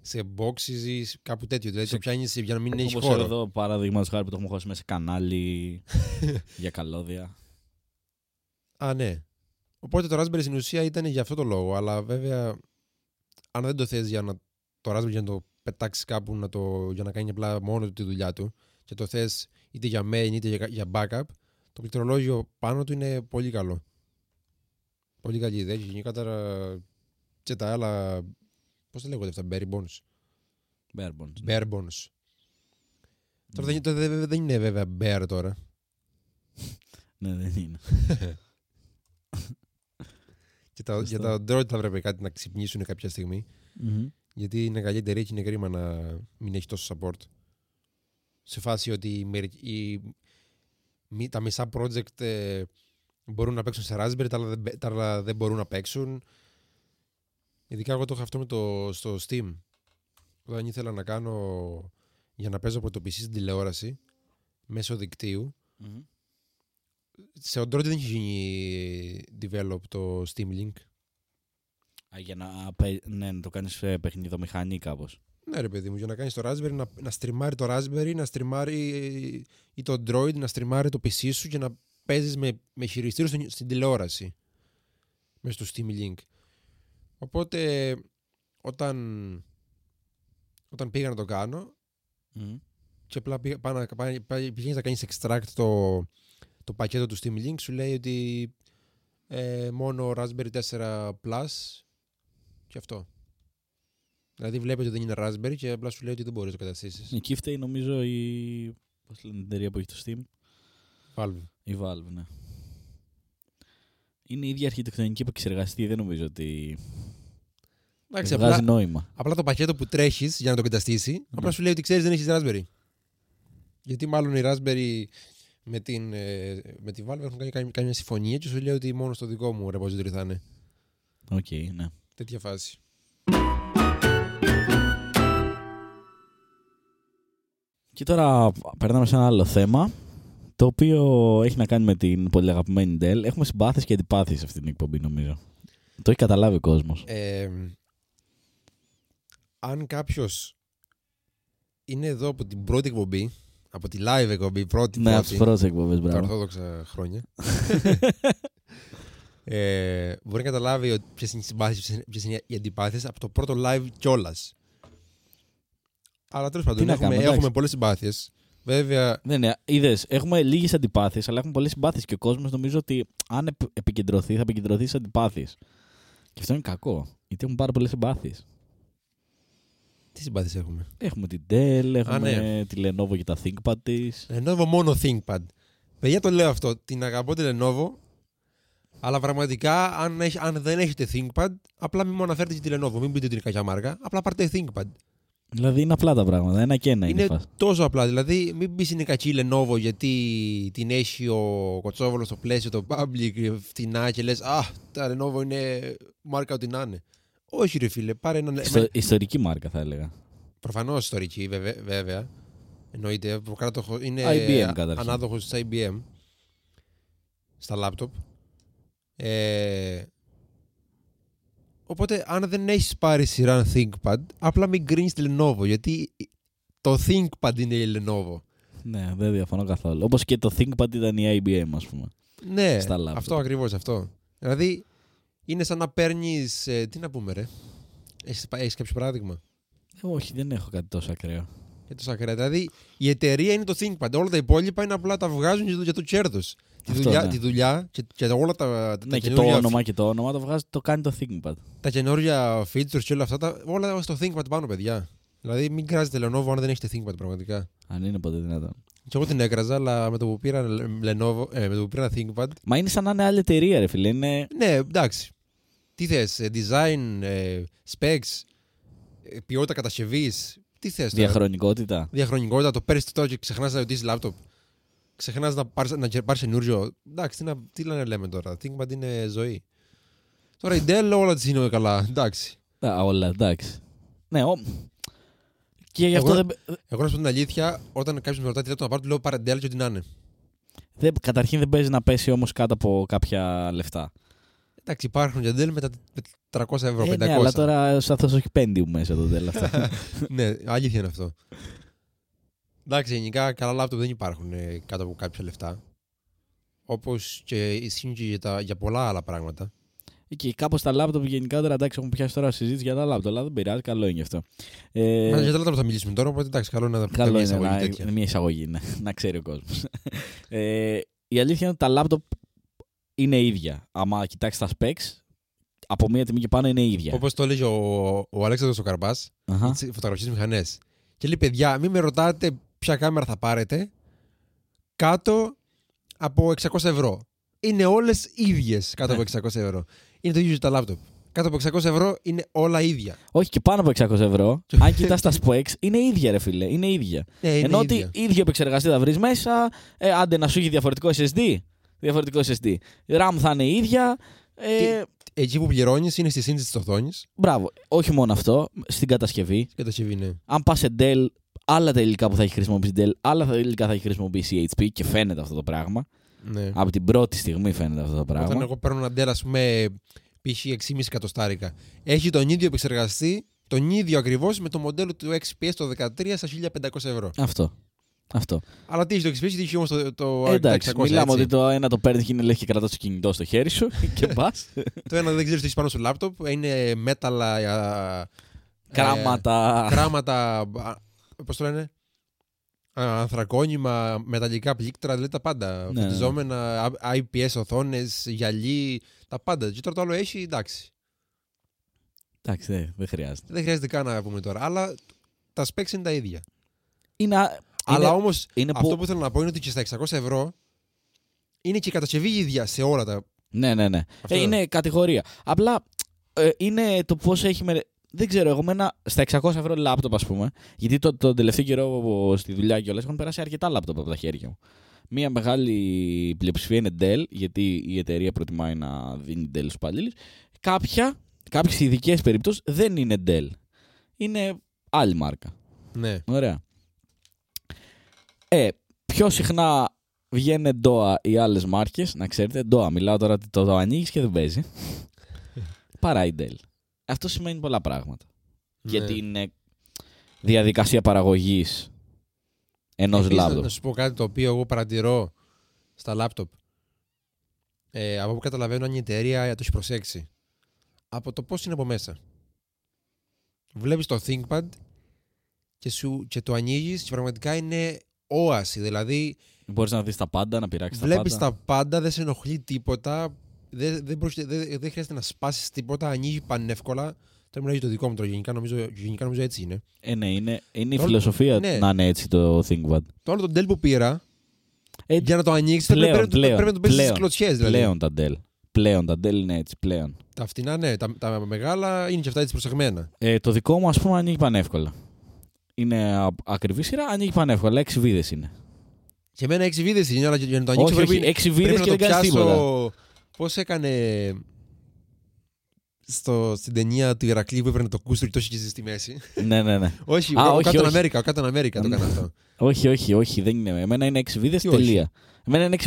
Σε boxes ή κάπου τέτοιο. Δηλαδή το πιάνει για να μην έχει χώρο. Όπως εδώ, παραδείγματος χάρη, που το έχουμε χώσει μέσα σε κανάλι για καλώδια. Α, ναι. Οπότε το Raspberry στην ουσία ήταν για αυτό το λόγο. Αλλά βέβαια, αν δεν το θες για το Raspberry για να το πετάξει κάπου για να κάνει απλά μόνο τη δουλειά του, και το θες είτε για main είτε για backup, το πληκτρολόγιο πάνω του είναι πολύ καλό. Πολύ καλή ιδέα. Και γενικότερα και τα άλλα. Πώς τα λέγονται αυτά, Bare bones. Τώρα δεν είναι βέβαια bear τώρα. Ναι, δεν είναι. Και για τα Android θα πρέπει κάτι να ξυπνήσουν κάποια στιγμή. Γιατί είναι καλή εταιρεία και είναι κρίμα να μην έχει τόσο support. Σε φάση ότι τα μισά project μπορούν να παίξουν σε Raspberry, τα άλλα δεν μπορούν να παίξουν. Ειδικά εγώ το είχα αυτό στο Steam. Όταν ήθελα να κάνω για να παίζω από το PC στην τηλεόραση μέσω δικτύου. Σε Android δεν έχει γίνει develop το Steam Link. Α, για να το κάνεις παιχνιδομηχανή κάπως. Ναι ρε παιδί μου, για να κάνεις το Raspberry, να στριμάρει το Raspberry, να στριμάρει ή το Android, να στριμάρει το PC σου και να παίζεις με χειριστήριο στην τηλεόραση μέσω του Steam Link. Οπότε, όταν πήγα να το κάνω και απλά πηγαίνεις να κάνεις extract το πακέτο του Steam Link, σου λέει ότι μόνο Raspberry 4 Plus και αυτό. Δηλαδή βλέπετε ότι δεν είναι Raspberry και απλά σου λέει ότι δεν μπορείς να το καταστήσεις. Εκεί φταίει νομίζω η εταιρεία που έχει το Steam. Valve. Η Valve, ναι. Είναι η ίδια αρχιτεκτονική που επεξεργαστεί, δεν νομίζω ότι. Εντάξει, βγάζει νόημα. Απλά το πακέτο που τρέχεις για να το εγκαταστήσει, απλά σου λέει ότι ξέρεις δεν έχεις Raspberry. Γιατί μάλλον οι Raspberry με τη Valve έχουν κάνει μια συμφωνία και σου λέει ότι μόνο στο δικό μου repository θα είναι. Οκ, ναι. Τέτοια φάση. Και τώρα περνάμε σε ένα άλλο θέμα, το οποίο έχει να κάνει με την πολύ αγαπημένη Dell. Έχουμε συμπάθειες και αντιπάθειες σε αυτήν την εκπομπή, νομίζω. Το έχει καταλάβει ο κόσμος. Αν κάποιος είναι εδώ από την πρώτη εκπομπή, από τη live εκπομπή, πρώτη, από τις πρώτες εκπομπές, τα ορθόδοξα χρόνια, μπορεί να καταλάβει ποιες είναι οι συμπάθειες, ποιες είναι οι αντιπάθειες από το πρώτο live κιόλας. Αλλά τέλος πάντων, έχουμε πολλές συμπάθειες. Βέβαια. Ναι, ναι, είδες, έχουμε λίγες αντιπάθειες, αλλά έχουμε πολλές συμπάθειες και ο κόσμος νομίζω ότι αν επικεντρωθεί, θα επικεντρωθεί στις αντιπάθειες. Και αυτό είναι κακό, γιατί έχουμε πάρα πολλές συμπάθειες. Τι συμπάθειες έχουμε? Έχουμε την Dell, έχουμε τη Lenovo και τα ThinkPad της. Lenovo μόνο ThinkPad. Παιδιά, το λέω αυτό, την αγαπώ τη Lenovo, αλλά πραγματικά αν δεν έχετε ThinkPad, απλά μην μου αναφέρετε και τη Lenovo, μην πείτε ότι είναι κακιά μάρκα, απλά πάρτε ThinkPad. Δηλαδή είναι απλά τα πράγματα, ένα και ένα είναι τόσο απλά, δηλαδή μην πεις είναι κακή η Lenovo γιατί την έχει ο Κοτσόβολος στο πλαίσιο, το public, φτηνά και λες «Α, τα Lenovo είναι μάρκα ό,τι να είναι». Όχι ρε φίλε, πάρε έναν... Ιστορική μάρκα θα έλεγα. Προφανώς ιστορική βέβαια, εννοείται, είναι IBM, ανάδοχος της IBM στα λάπτοπ. Οπότε, αν δεν έχεις πάρει σειρά ThinkPad, απλά μην κρίνεις τη Lenovo, γιατί το ThinkPad είναι η Lenovo. Ναι, δεν διαφωνώ καθόλου. Όπως και το ThinkPad ήταν η IBM, ας πούμε. Ναι, αυτό ακριβώς αυτό. Δηλαδή, είναι σαν να παίρνεις... τι να πούμε, ρε. Έχεις κάποιο παράδειγμα? Όχι, δεν έχω κάτι τόσο ακραίο. Δηλαδή, η εταιρεία είναι το ThinkPad. Όλα τα υπόλοιπα είναι απλά τα βγάζουν για το κέρδος. Τη δουλειά και όλα τα καινούργια... Και το όνομα το βγάζει, το κάνει το ThinkPad. Τα καινούργια features και όλα αυτά, όλα στο ThinkPad πάνω, παιδιά. Δηλαδή μην κράζετε Lenovo αν δεν έχετε ThinkPad πραγματικά. Αν είναι ποτέ δυνατόν. Και εγώ την έκραζα, αλλά με το που πήρα ThinkPad... Μα είναι σαν να είναι άλλη εταιρεία, ρε φίλε. Είναι... Ναι, εντάξει. Τι θες, design, specs, ποιότητα κατασκευής, τι θες. Διαχρονικότητα, το παίρνεις τώρα και ξεχνάς να ρωτήσεις laptop. Ξεχνάς να πάρεις καινούριο. Εντάξει, τι λέμε τώρα. ThinkPad είναι ζωή. Τώρα η Dell όλα της είναι καλά. Εντάξει. Όλα, εντάξει. Ναι, εγώ να σου πω την αλήθεια, όταν κάποιος με ρωτάει τι θέλω να πάρω, του λέω πάρε Dell και ό,τι να είναι. Καταρχήν δεν παίζει να πέσει όμως κάτω από κάποια λεφτά. Εντάξει, υπάρχουν για Dell με τα 300€, 500€. Ναι, αλλά τώρα σαφώς έχει Pentium μέσα το Dell αυτά. Ναι, αλήθεια είναι αυτό. Εντάξει, γενικά καλά λάπτοπ δεν υπάρχουν κάτω από κάποια λεφτά. Όπως και ισχύουν και για πολλά άλλα πράγματα. Και κάπως τα λάπτοπ γενικά τώρα, εντάξει, έχουμε πιάσει τώρα συζήτηση για τα λάπτοπ, αλλά δεν πειράζει, καλό είναι γι' αυτό. Μα για τα λάπτοπ θα μιλήσουμε τώρα, οπότε εντάξει, καλό είναι μια εισαγωγή, να ξέρει ο κόσμος. Η αλήθεια είναι ότι τα λάπτοπ είναι ίδια. Άμα κοιτάξει τα specs, από μία τιμή και πάνω είναι ίδια. Όπως το έλεγε ο Αλέξανδρος ο Καρπάς, τις φωτογραφικές μηχανές. Και λέει, παιδιά, μην με ρωτάτε ποια κάμερα θα πάρετε κάτω από 600€. Είναι όλες ίδιες κάτω από 600€. Είναι το ίδιο και τα λάπτοπ. Κάτω από 600€ είναι όλα ίδια. Όχι και πάνω από 600€. Αν κοιτάς τα specs, είναι ίδια, ρε φίλε. Είναι ίδια. Ενώ ότι ίδιο επεξεργαστή θα βρεις μέσα, άντε να σου έχει διαφορετικό SSD. RAM θα είναι ίδια. Εκεί που πληρώνεις είναι στη σύνθεση της οθόνης. Μπράβο. Όχι μόνο αυτό, στην κατασκευή. Στην κατασκευή, ναι. Αν πας σε Dell, άλλα τα υλικά που θα έχει χρησιμοποιήσει η Dell, άλλα τα υλικά θα έχει χρησιμοποιήσει η HP και φαίνεται αυτό το πράγμα. Ναι. Από την πρώτη στιγμή φαίνεται αυτό το πράγμα. Όταν εγώ παίρνω ένα Dell, ας πούμε, π.χ. 6,5 εκατοστάρικα, έχει τον ίδιο επεξεργαστή, τον ίδιο ακριβώς με το μοντέλο του XPS το 13 στα 1.500€. Αυτό. Αλλά τι έχει το XPS, τι έχει όμως το 600. Εντάξει, μιλάμε ότι το ένα το παίρνει και είναι λες και κρατάς το κινητό στο χέρι σου και πας. Το ένα δεν ξέρεις τι έχει πάνω στο λάπτοπ, είναι μέταλλα, κράματα, πώς το λένε, ανθρακόνημα, μεταλλικά πλήκτρα, δηλαδή τα πάντα. Ναι. Φωτιζόμενα, IPS οθόνες, γυαλί, τα πάντα. Και τώρα το άλλο έχει, εντάξει. Εντάξει, δεν χρειάζεται. Δεν χρειάζεται καν να πούμε τώρα, αλλά τα specs είναι τα ίδια. Αλλά όμως αυτό που θέλω να πω είναι ότι και στα 600€ είναι και η κατασκευή ίδια σε όλα τα... Ναι. Είναι κατηγορία. Απλά είναι το πώς έχει... Δεν ξέρω, εγώ με ένα στα 600€ λάπτοπ, ας πούμε, γιατί τον τελευταίο καιρό στη δουλειά κιόλας έχουν περάσει αρκετά λάπτοπ από τα χέρια μου. Μία μεγάλη πλειοψηφία είναι Dell, γιατί η εταιρεία προτιμάει να δίνει Dell στους υπαλλήλους. Κάποιες ειδικές περιπτώσεις δεν είναι Dell. Είναι άλλη μάρκα. Ναι. Ωραία. Πιο συχνά βγαίνουν ντόα οι άλλες μάρκες, να ξέρετε. Ντόα, μιλάω τώρα ότι το ανοίγεις και δεν παίζει. Παρά η Dell. Αυτό σημαίνει πολλά πράγματα. Ναι. Για την διαδικασία παραγωγής ενός λάπτοπ. Να σου πω κάτι το οποίο εγώ παρατηρώ στα λάπτοπ. Από που καταλαβαίνω αν η εταιρεία το έχει προσέξει. Από το πώς είναι από μέσα. Βλέπεις το ThinkPad και το ανοίγεις και πραγματικά είναι... Όαση, δηλαδή. Μπορείς να δεις τα πάντα, να πειράξεις τα πάντα. Βλέπεις τα πάντα, δεν σε ενοχλεί τίποτα, δεν χρειάζεται να σπάσεις τίποτα, ανοίγει πανεύκολα. Τώρα μιλάω για το δικό μου τώρα, γενικά νομίζω έτσι είναι. Ναι, είναι η φιλοσοφία να είναι έτσι το ThinkPad. Το άλλο το Dell που πήρα, για να το ανοίξεις πρέπει να το παίζεις στις κλωτσιές. Δηλαδή. Πλέον τα Dell είναι έτσι, πλέον. Τα φτηνά, ναι, τα μεγάλα είναι και αυτά έτσι προσεγμένα. Το δικό μου, ας πούμε, ανοίγει πανεύκολα. Είναι ακριβή σειρά, ανοίγει πανεύκολα. 6 βίδες είναι. Και εμένα 6 βίδες είναι, αλλά για να το ανοίξω πρέπει να το πιάσω. Πώς έκανε στην ταινία του Ηρακλή που έπαιρνε να το κούστρι και το είχε στη μέση. Ναι. Όχι, ο Captain America το έκανε αυτό. Όχι, δεν είναι. Εμένα είναι 6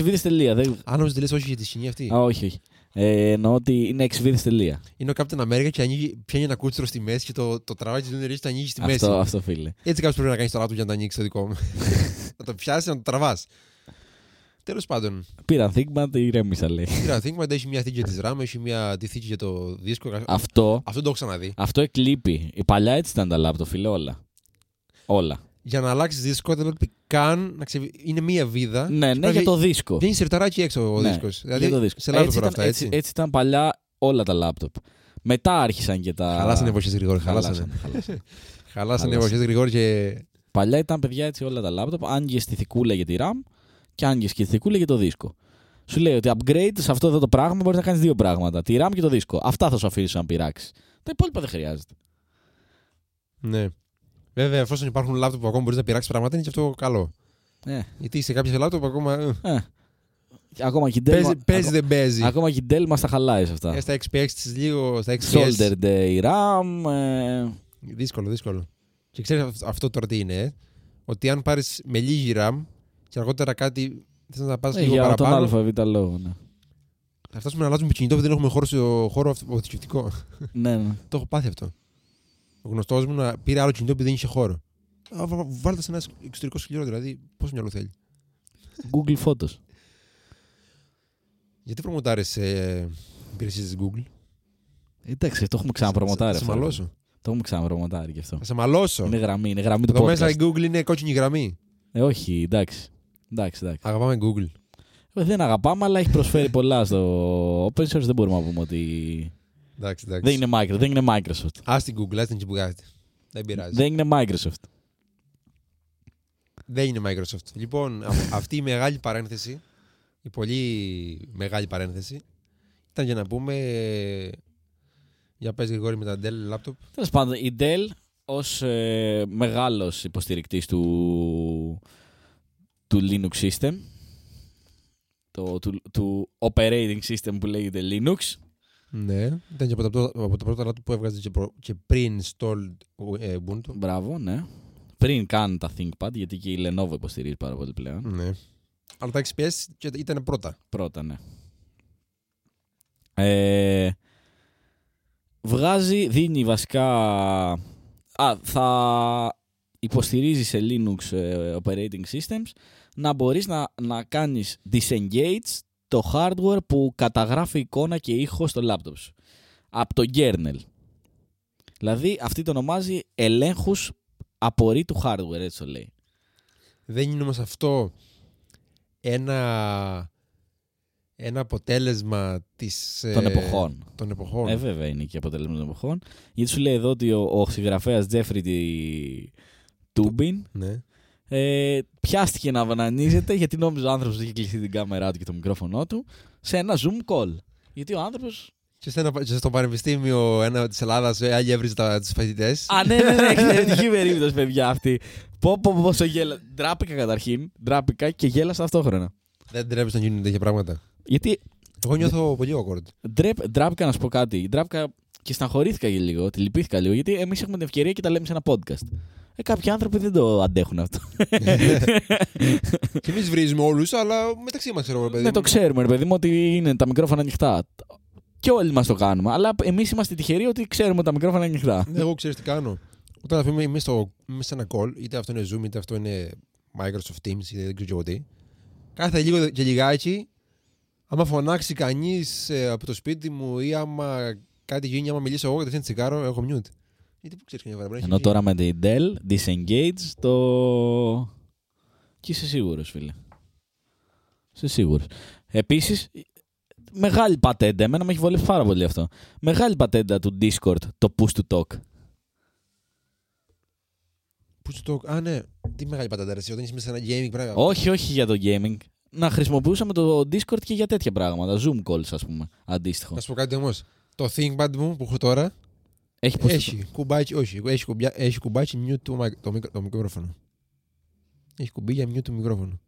βίδες τελεία. Αν όμως δεν λες όχι για τη σκηνή αυτή. Όχι. Εννοώ ότι είναι 6 βίδες τελεία. Είναι ο Captain America και πιάνει ένα κούτσουρο στη μέση και το τραβάει και το ανοίγει στη μέση. Αυτό φίλε. Έτσι κάποιος πρέπει να κάνεις το λάπτοπ για να το ανοίξει το δικό μου. Να το πιάσεις, να το τραβάς. Τέλος πάντων. Πήρα ThinkPad, ηρέμησα λέει. Πήρα ThinkPad, έχει μια θήκη για τη RAM, έχει μια θήκη για το δίσκο. Αυτό το έχω ξαναδεί. Αυτό εκλείπει. Η παλιά έτσι ήταν τα λάπτοπ, φίλε, όλα. για να αλλάξει Discord δεν πρέπει καν να είναι μία βίδα. Ναι, ναι, για το δίσκο. Δεν είναι σιρταράκι έξω ο δίσκος. Ναι, δηλαδή, σε λάπτοπ ήταν αυτά, έτσι. Έτσι ήταν παλιά όλα τα λάπτοπ. Μετά άρχισαν και τα. Χαλάσανε εποχές γρήγορα. Χαλάσανε εποχές γρήγορα και. Παλιά ήταν παιδιά έτσι όλα τα λάπτοπ. Άγγιες τη θικούλα για τη RAM και άγγιες και τη θικούλα για το δίσκο. Σου λέει ότι upgrade σε αυτό εδώ το πράγμα μπορείς να κάνεις δύο πράγματα. Τη RAM και το δίσκο. Αυτά θα σου αφήσεις να πειράξεις. Τα υπόλοιπα δεν χρειάζεται. Ναι. Βέβαια, εφόσον υπάρχουν λάπτοπ που ακόμα μπορείς να πειράξεις πράγματα, είναι και αυτό καλό. Γιατί σε κάποιες λάπτοπ ακόμα. Ακόμα και δεν παίζει. Ακόμα και η Dell μας τα χαλάει σε αυτά. Στα XPS της λίγο. Στα XPS. Solder Day RAM. Δύσκολο. Και ξέρεις αυτό τώρα τι είναι. Ότι αν πάρεις με λίγη RAM και αργότερα κάτι. Θες να πας λίγο παραπάνω. Για τον ΑΒ λόγο, ναι. Θα φτάσουμε να αλλάζουμε κινητό επειδή δεν έχουμε χώρο στο χώρο αποθηκευτικό. Ναι, ναι. Το έχω πάθει αυτό. Ο γνωστός μου να πήρε άλλο κινητό επειδή δεν είχε χώρο. Βάλτε σε ένα εξωτερικό σκληρό, δηλαδή πόσο μυαλό θέλει. Google Photos. Γιατί προμοτάρεις υπηρεσίες της Google? Εντάξει, το έχουμε ξαναπρομοτάρει. Θα σε μαλώσω. Το έχουμε ξαναπρομοτάρει κι αυτό. Θα σε μαλώσω. Είναι γραμμή, είναι γραμμή του podcast. Εδώ μέσα η Google είναι κόκκινη γραμμή. Όχι, εντάξει. Αγαπάμε Google. Δεν αγαπάμε, αλλά έχει προσφέρει πολλά στο open source. Δεν μπορούμε να πούμε ότι. Εντάξει. Δεν είναι Microsoft. Ας την Google, ας την τσιμπουκάτε. Δεν πειράζει. Δεν είναι Microsoft. Λοιπόν, αυτή η μεγάλη παρένθεση. Η πολύ μεγάλη παρένθεση ήταν για να πούμε. Για πες Γρηγόρη με τα Dell laptop. Τέλος πάντων, η Dell ως μεγάλος υποστηρικτής του Linux system, του operating system που λέγεται Linux. Ναι, ήταν και από τα πρώτα laptop που έβγαζε και πριν installed Ubuntu. Μπράβο, ναι. Πριν καν τα ThinkPad, γιατί και η Lenovo υποστηρίζει πάρα πολύ πλέον. Ναι. Αλλά τα XPS ήταν πρώτα. Πρώτα, ναι. Δίνει βασικά. Θα υποστηρίζει σε Linux operating systems να μπορείς να κάνεις disengage το hardware που καταγράφει εικόνα και ήχο στο laptop σου. Από το kernel. Δηλαδή αυτή το ονομάζει ελέγχους απορρίτου hardware, έτσι το λέει. Δεν είναι όμως αυτό ένα αποτέλεσμα των εποχών. Βέβαια είναι και αποτέλεσμα των εποχών. Γιατί σου λέει εδώ ότι ο συγγραφέας Τζέφρι Τούμπιν πιάστηκε να βανανίζεται γιατί νόμιζε ο άνθρωπος ότι είχε κλειστεί την κάμερά του και το μικρόφωνο του σε ένα Zoom call. Γιατί ο άνθρωπος. Και στο πανεπιστήμιο της Ελλάδας, άλλοι έβριζε τους φοιτητές. Α, ναι, εξαιρετική περίπτωση, παιδιά αυτή. Πόσο γέλα. Ντράπηκα καταρχήν. Και γέλασα ταυτόχρονα. Δεν ντρέπεσαι να γίνουν τέτοια πράγματα. Γιατί. Εγώ νιώθω πολύ awkward. Ντράπηκα να σου πω κάτι. Ντράπηκα και στεναχωρήθηκα και λίγο. Τη λυπήθηκα λίγο. Γιατί εμείς έχουμε την ευκαιρία και τα λέμε σε ένα podcast. Κάποιοι άνθρωποι δεν το αντέχουν αυτό. Και εμείς βρίζουμε όλους, αλλά μεταξύ μας ξέρουμε, παιδί. Ναι, το ξέρουμε, παιδί μου, ότι είναι τα μικρόφωνα ανοιχτά. Και όλοι μας το κάνουμε. Αλλά εμείς είμαστε τυχεροί ότι ξέρουμε τα μικρόφωνα ανοιχτά. Εγώ ξέρεις τι κάνω. Όταν αφήνουμε εμείς σε ένα call, είτε αυτό είναι Zoom, είτε αυτό είναι Microsoft Teams, είτε δεν ξέρω τι. Κάθε λίγο και λιγάκι, άμα φωνάξει κανείς από το σπίτι μου ή άμα κάτι γίνει, άμα μιλήσω εγώ κατευθείαν τσιγάρο, έχω mute. Γιατί που ξέρεις κανένα βράδυ. Ενώ τώρα με την Dell, disengage το. Και είσαι σίγουρος, φίλε. Επίσης. Μεγάλη πατέντα, εμένα με έχει βολεύσει πάρα πολύ αυτό. Μεγάλη πατέντα του Discord, το push to talk. Push to talk, α ναι. Τι μεγάλη πατέντα, εσύ, όταν είσαι μέσα σε ένα gaming πράγμα. Όχι για το gaming. Να χρησιμοποιούσαμε το Discord και για τέτοια πράγματα. Zoom calls, ας πούμε, αντίστοιχο. Να σου πω κάτι όμως. Το ThinkPad μου που έχω τώρα. Έχει κουμπάκι, όχι. Έχει κουμπάκι μute το μικρόφωνο. Έχει κουμπί για mute το μικρόφωνο.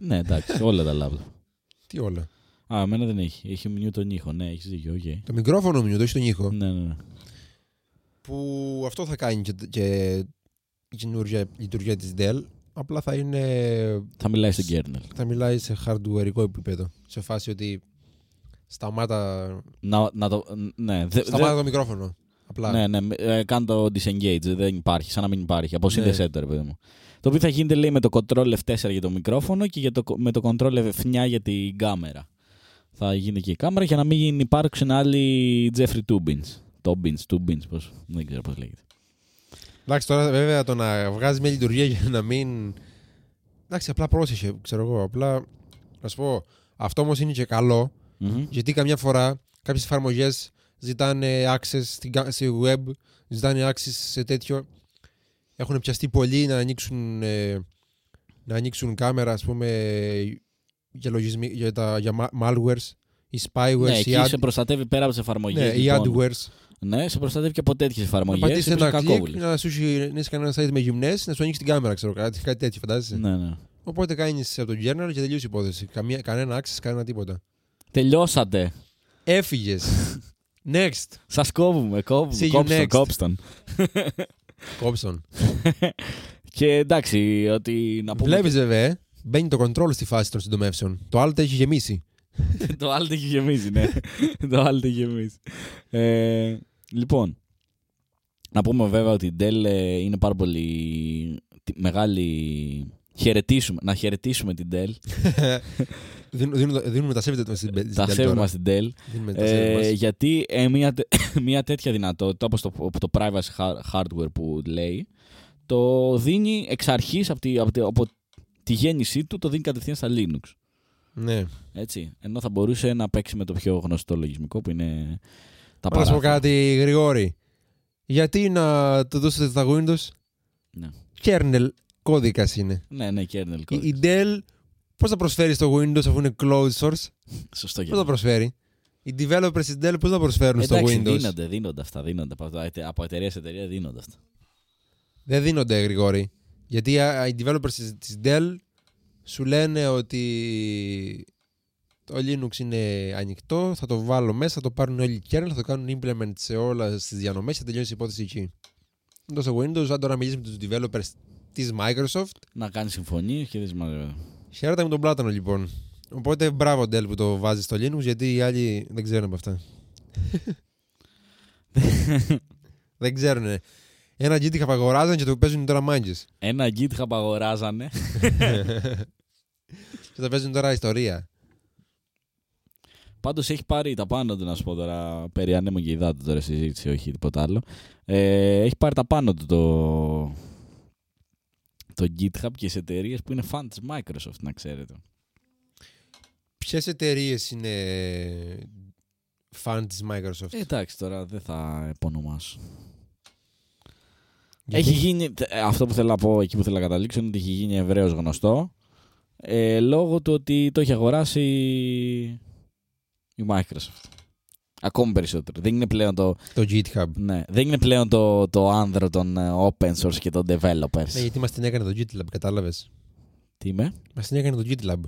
Ναι, εντάξει, όλα τα λάβω. Τι όλα. Α, εμένα δεν έχει. Έχει μειού τον ήχο. Ναι, έχεις δίκιο. Okay. Το μικρόφωνο μειού, το έχει τον ήχο. Ναι. Που αυτό θα κάνει και η καινούργια λειτουργία της Dell. Απλά θα είναι. Θα μιλάει στο kernel. Θα μιλάει σε hardwareικό επίπεδο. Σε φάση ότι σταμάτα. Σταμάτα το μικρόφωνο. Απλά. Ναι. Κάνε το disengage. Δεν υπάρχει. Σαν να μην υπάρχει. Αποσύνδεσέ το, ρε παιδί μου. Το οποίο θα γίνεται, λέει, με το Ctrl F4 για το μικρόφωνο και με το Ctrl F9 για την κάμερα. Θα γίνει και η κάμερα για να μην υπάρξουν άλλοι Jeffrey Toobins. Πώς, δεν ξέρω πώς λέγεται. Εντάξει, τώρα βέβαια το να βγάζει μια λειτουργία για να μην. Εντάξει, απλά πρόσεχε, ξέρω εγώ. Απλά να σου πω, αυτό όμως είναι και καλό, mm-hmm. γιατί καμιά φορά κάποιες εφαρμογές ζητάνε access σε web, ζητάνε access σε τέτοιο. Έχουν πιαστεί πολλοί να ανοίξουν κάμερα, ας πούμε, για malwares ή spywares. Ναι, εκεί σε προστατεύει πέρα από τις εφαρμογές. Ναι, λοιπόν. Οι adwares. Ναι, σε προστατεύει και από τέτοιες εφαρμογές. Να πατήσεις ένα κλικ, να σου είσαι κανένα site με γυμνές, να σου ανοίξει την κάμερα, ξέρω κάτι τέτοιο, φαντάζεσαι. Ναι, ναι. Οπότε κάνεις από το journal και τελείωσε η υπόθεση. Κανένα access, κανένα τίποτα. Τελειώσατε. Έφυγες. Next. Σας κόβουμε. Κόψτον. Και εντάξει, ότι να πούμε. Βλέπεις βέβαια, μπαίνει το control στη φάση των συντομεύσεων. Το alt έχει γεμίσει. Το alt έχει γεμίσει. Λοιπόν, να πούμε βέβαια ότι η Dell είναι πάρα πολύ μεγάλη. Να χαιρετήσουμε την Dell. Δίνουμε τα σέβη μας στην Dell. Τα σέβη μας στην Dell. Γιατί μια τέτοια δυνατότητα, όπως το privacy hardware που λέει, το δίνει εξ αρχής από τη γέννησή του, το δίνει κατευθείαν στα Linux. Ναι. Έτσι. Ενώ θα μπορούσε να παίξει με το πιο γνωστό λογισμικό που είναι τα παράθυρα. Να σου πω κάτι, Γρηγόρη. Γιατί να το δώσετε στα Windows? Kernel κώδικας είναι. Ναι, ναι, kernel κώδικας. Η Dell πώς θα προσφέρει στο Windows αφού είναι closed source? Σωστό. Πώς θα προσφέρει? Οι developers της Dell πώς θα προσφέρουν στο Windows? Δίνονται αυτά. Από εταιρεία σε εταιρεία δίνονται αυτά. Δεν δίνονται, Γρηγόρη. Γιατί οι developers της Dell σου λένε ότι το Linux είναι ανοιχτό, θα το βάλω μέσα, θα το πάρουν όλοι οι kernel, θα το κάνουν implement σε όλα στις διανομές και θα τελειώσει η υπόθεση εκεί. Εντός στο Windows, αν τώρα μιλήσεις με τους developers της Microsoft. Να κάνει συμφωνίες και δεν μάλλον. Χαίρετα με τον Πλάτανο, λοιπόν. Οπότε μπράβο, Dell, που το βάζει στο Linux, γιατί οι άλλοι δεν ξέρουν από αυτά. Δεν ξέρουν. Ένα GitHub αγοράζανε και το παίζουν τώρα μάγκες. Ένα GitHub αγοράζανε. Και το παίζουν τώρα ιστορία. Πάντως έχει πάρει τα πάνω του, να σου πω τώρα. Περί ανέμων και υδάτων τώρα συζήτηση, όχι τίποτα άλλο. Έχει πάρει τα πάνω του το GitHub και σε εταιρείες που είναι fan της Microsoft, να ξέρετε. Ποιες εταιρείες είναι fan της Microsoft? Εντάξει, τώρα δεν θα επωνομάσω. Έχει γίνει, αυτό που θέλω να πω, εκεί που θέλω να καταλήξω, είναι ότι έχει γίνει ευρέως γνωστό λόγω του ότι το έχει αγοράσει η Microsoft. Ακόμη περισσότερο. Δεν είναι πλέον το GitHub. Ναι, δεν είναι πλέον το άνδρο των open source και των developers. Ναι, γιατί μας την έκανε το GitLab, κατάλαβες. Τι είμαι? Μας την έκανε το GitLab.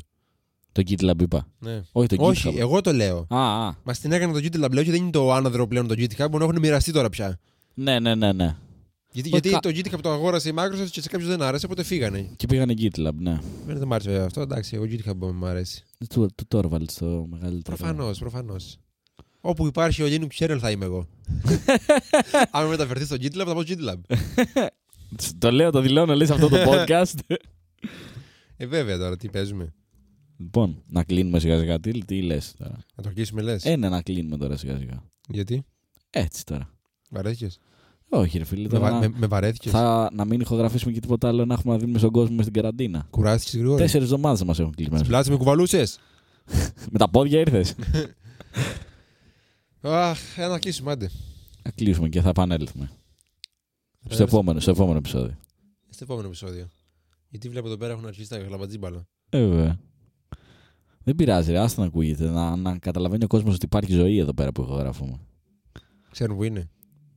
Το GitLab είπα. Ναι. Όχι, εγώ το λέω. Μας την έκανε το GitLab, λέω, και δεν είναι το άνδρο πλέον το GitHub, που έχουν μοιραστεί τώρα πια. Ναι. Γιατί το GitHub το αγόρασε η Microsoft και σε κάποιους δεν άρεσε, οπότε φύγανε. Και πήγανε GitLab, ναι. Δεν μ' άρεσε βέβαια αυτό, εντάξει, εγώ GitHub μου αρέσει. Του Torvalds το μεγαλύτερο. Προφανώς. Όπου υπάρχει ο Linux Kernel θα είμαι εγώ. Αν μεταφερθεί στο GitLab, θα πω GitLab. Το λέω, το δηλώνω, λες αυτό το podcast. Βέβαια τώρα, τι παίζουμε. Λοιπόν, να κλείνουμε σιγά σιγά, τι λες τώρα? Να το κλείσουμε λες? Ναι, να κλείνουμε τώρα σιγά σιγά. Γιατί? Έτσι τώρα. Βαρέθηκες? Όχι ρε φίλε, τώρα με βαρέθηκες. Θα να μην ηχογραφήσουμε και τίποτα άλλο, να έχουμε να δίνουμε στον κόσμο μες την καραντίνα. Κουράστηκες γρήγορα? 4 εβδομάδες μας έχουν κλεισμένες. Πλάτη με κουβαλούσες. Με τα πόδια ήρθες. Αχ, να κλείσουμε, άντε. Να κλείσουμε και θα επανέλθουμε. Στο επόμενο επεισόδιο. Στο επόμενο επεισόδιο. Γιατί βλέπω εδώ πέρα έχουν αρχίσει τα γλαμπατζίμπαλα. Βέβαια. Δεν πειράζει, άστα να ακούγεται. Να καταλαβαίνει ο κόσμος ότι υπάρχει ζωή εδώ πέρα που ηχογραφούμε. Ξέρουν που είναι?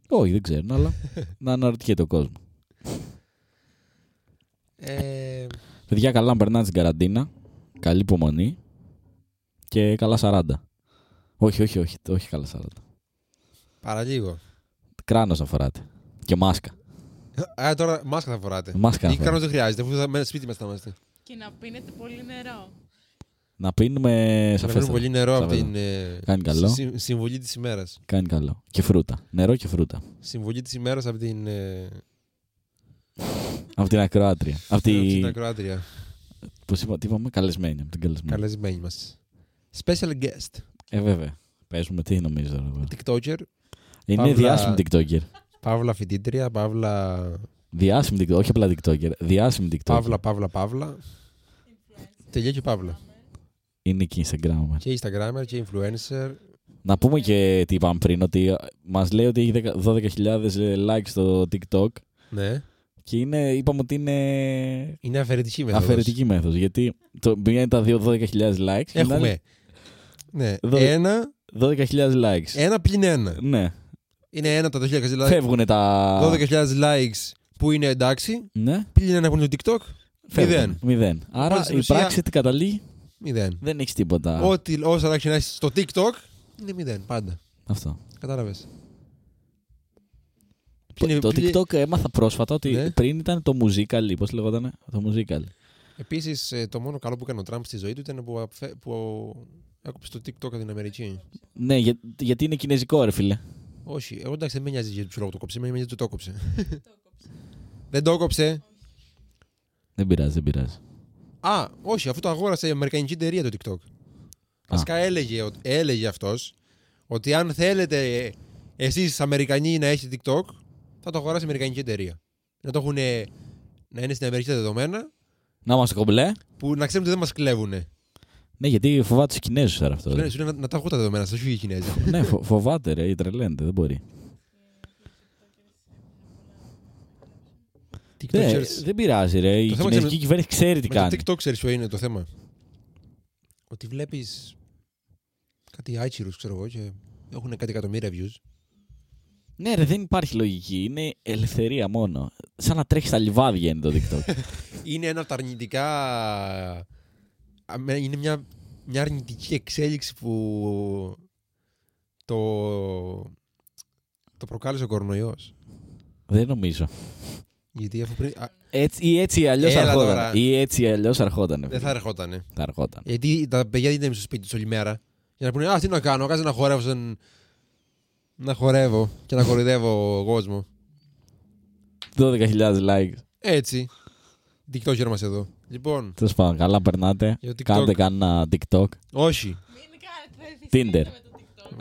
Όχι, δεν ξέρουν, αλλά να αναρωτιέται ο κόσμος. Παιδιά, καλά να περνάτε στην καραντίνα. Καλή υπομονή. Και καλά 40. Όχι, καλά 40. Παραλίγο. Κράνος να φοράτε. Και μάσκα. Τώρα μάσκα θα φοράτε. Ή κράνος δεν χρειάζεται, αφού θα μένετε σπίτι μας θα είμαστε. Και να πίνετε πολύ νερό. Να πίνουμε σαφέστατα πολύ νερό από την συμβουλή της ημέρας. Κάνει καλό. Και φρούτα. Νερό και φρούτα. Συμβουλή της ημέρας από την... από την ακροάτρια. Από την ακροάτρια. Πώς είπαμε, καλεσμένη μας. Special guest. Βέβαια. Παίζουμε τι νομίζω. TikToker. Είναι διάσημη TikToker. Παύλα φοιτήτρια, Διάσημη TikToker, όχι απλά TikToker. Διάσημη TikToker. Παύλα. Τελεία και Παύλα. Είναι και Instagrammer. Και Instagrammer και influencer. Να πούμε και τι είπαμε πριν, ότι μας λέει ότι έχει 12.000 likes στο TikTok. Ναι. Και είναι, είπαμε ότι είναι. Είναι αφαιρετική μέθοδος. Αφαιρετική μέθοδος. Γιατί μία είναι τα 12.000 likes. Έχουμε. Ναι. 12.000 likes. Ένα πλην ένα. Ναι. Είναι ένα από τα 12.000 likes. Φεύγουνε τα. 12.000 likes που είναι εντάξει. Ναι. Πλην ένα που είναι το TikTok. Μηδέν. Άρα η πράξη τι καταλήγει. Μηδέν. Δεν έχει τίποτα. Ό,τι όσα αλλάξει να έχει στο TikTok είναι μηδέν πάντα. Αυτό. Κατάλαβες. Το TikTok έμαθα πρόσφατα ότι πριν ήταν το musical. Πώς λεγότανε το musical. Επίσης, το μόνο καλό που έκανε ο Τραμπ στη ζωή του ήταν που έκοψε το TikTok από την Αμερική. Ναι, γιατί είναι κινέζικο, ρε φίλε. Όχι, εγώ εντάξει, δεν με νοιάζει για του λόγου το κόψε, με νοιάζει γιατί το κόψε. Δεν το κόψε. Δεν πειράζει. Α, όχι, αυτό το αγόρασε η αμερικανική εταιρεία το TikTok. Βασικά έλεγε αυτός ότι αν θέλετε εσείς Αμερικανοί να έχετε TikTok, θα το αγοράσει η αμερικανική εταιρεία. Να το έχουν, να είναι στην Αμερική τα δεδομένα. Να είμαστε κομπλέ. Που να ξέρουν ότι δεν μας κλέβουνε. Ναι, γιατί φοβάται τους Κινέζους τώρα αυτό. Κινέζους είναι να τα έχουν τα δεδομένα, σας όχι οι Κινέζοι. Ναι, φοβάται ρε, οι τρελαίνετε, δεν μπορεί. Δεν πειράζει ρε, η κινέζικη κυβέρνηση ξέρει τι κάνει. Το TikTok ξέρεις ποιο είναι το θέμα. Ότι βλέπεις κάτι άτσιρους, ξέρω εγώ, και έχουν κάτι εκατομμύρια views. Ναι ρε, δεν υπάρχει λογική, είναι ελευθερία μόνο. Σαν να τρέχεις στα λιβάδια είναι το TikTok. Είναι ένα από τα αρνητικά. Είναι μια αρνητική εξέλιξη που το προκάλεσε ο κορονοϊός. Δεν νομίζω. Γιατί έτσι ή αλλιώς αρχότανε. Δεν θα αρχότανε. Γιατί τα παιδιά δεν ήταν στο σπίτι τους όλη μέρα. Για να πούνε, τι να κάνω, κάτσε να χορεύω και να κοροϊδεύω κόσμο. 12.000 likes. Έτσι. TikToker μας εδώ. Λοιπόν. Τέλος πάντων, καλά περνάτε. Κάντε κανένα TikTok. Όχι. Tinder.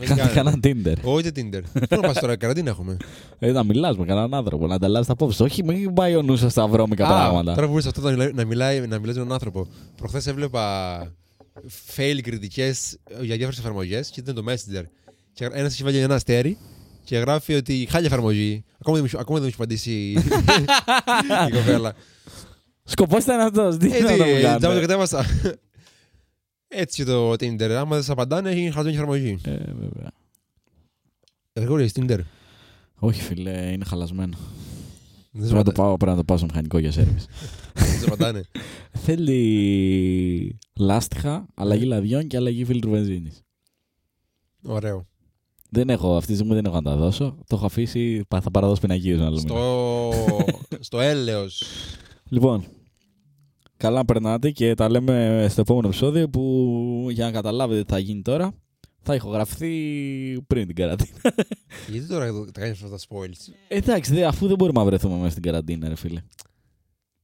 Κάντε κανένα Tinder. Όχι Tinder. Πού να πας τώρα, καραντίνα έχουμε. Να μιλάς με κανέναν άνθρωπο, να ανταλλάσσεις απόψεις. Όχι, μην πάει ο νους σας στα βρώμικα πράγματα. Τώρα που είσαι αυτό να μιλάς με έναν άνθρωπο. Προχθές έβλεπα fail κριτικές για διάφορες εφαρμογές και ήταν το Messenger. Και ένας έχει βάλει ένα αστέρι και γράφει ότι χάλια εφαρμογή. Ακόμα δεν έχει απαντήσει η κοπέλα. Σκοπός ήταν αυτός. Τι να το κατέβασα. Έτσι το Tinder. Άμα δεν σε απαντάνε, έχει χαλασμένη εφαρμογή. Βέβαια. Εργόλες, Tinder. Όχι, φίλε, είναι χαλασμένο. Πρέπει να το πάω στο μηχανικό για σέρβις. Δεν σε απαντάνε. Θέλει λάστιχα, αλλαγή λαδιών και αλλαγή φίλτρου βενζίνης. Ωραίο. Αυτή τη στιγμή δεν έχω να τα δώσω. Το έχω αφήσει, θα παραδώσω πινακίους να λέμε. Στο έλεος. Λοιπόν, καλά περνάτε και τα λέμε στο επόμενο επεισόδιο που για να καταλάβετε τι θα γίνει τώρα θα ηχογραφηθεί πριν την καραντίνα. Γιατί τώρα τα κάνεις αυτά τα spoils? Εντάξει, αφού δεν μπορούμε να βρεθούμε μέσα στην καραντίνα ρε φίλε.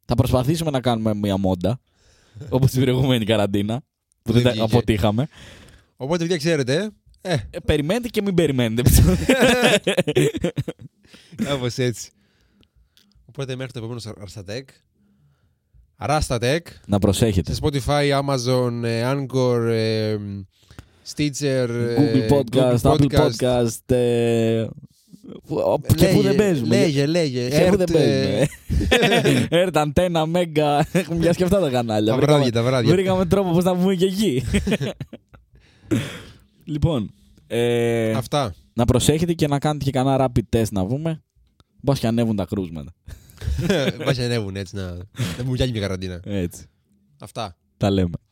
Θα προσπαθήσουμε να κάνουμε μια μόντα όπως την προηγούμενη καραντίνα που δεν αποτύχαμε. Οπότε δεν ξέρετε. Περιμένετε και μην περιμένετε. Κάπως έτσι. Οπότε μέχρι το επόμενο Αράστατεκ. Να προσέχετε. Σε Spotify, Amazon, Anchor, Stitcher, Google Podcast. Και που δεν παίζουμε. Λέγε. Έρταν τένα, Μέγκα. Έχουμε μια και αυτά τα κανάλια. Τα βράδια. Βρήκαμε τρόπο πώς να πούμε και εκεί. Λοιπόν. Αυτά. Να προσέχετε και να κάνετε και κανένα rapid test να πούμε. Μπας και ανέβουν τα κρούσματα. Μπας και ανέβουν έτσι να μου πιάνει μια καραντίνα. Έτσι. Αυτά. Τα λέμε.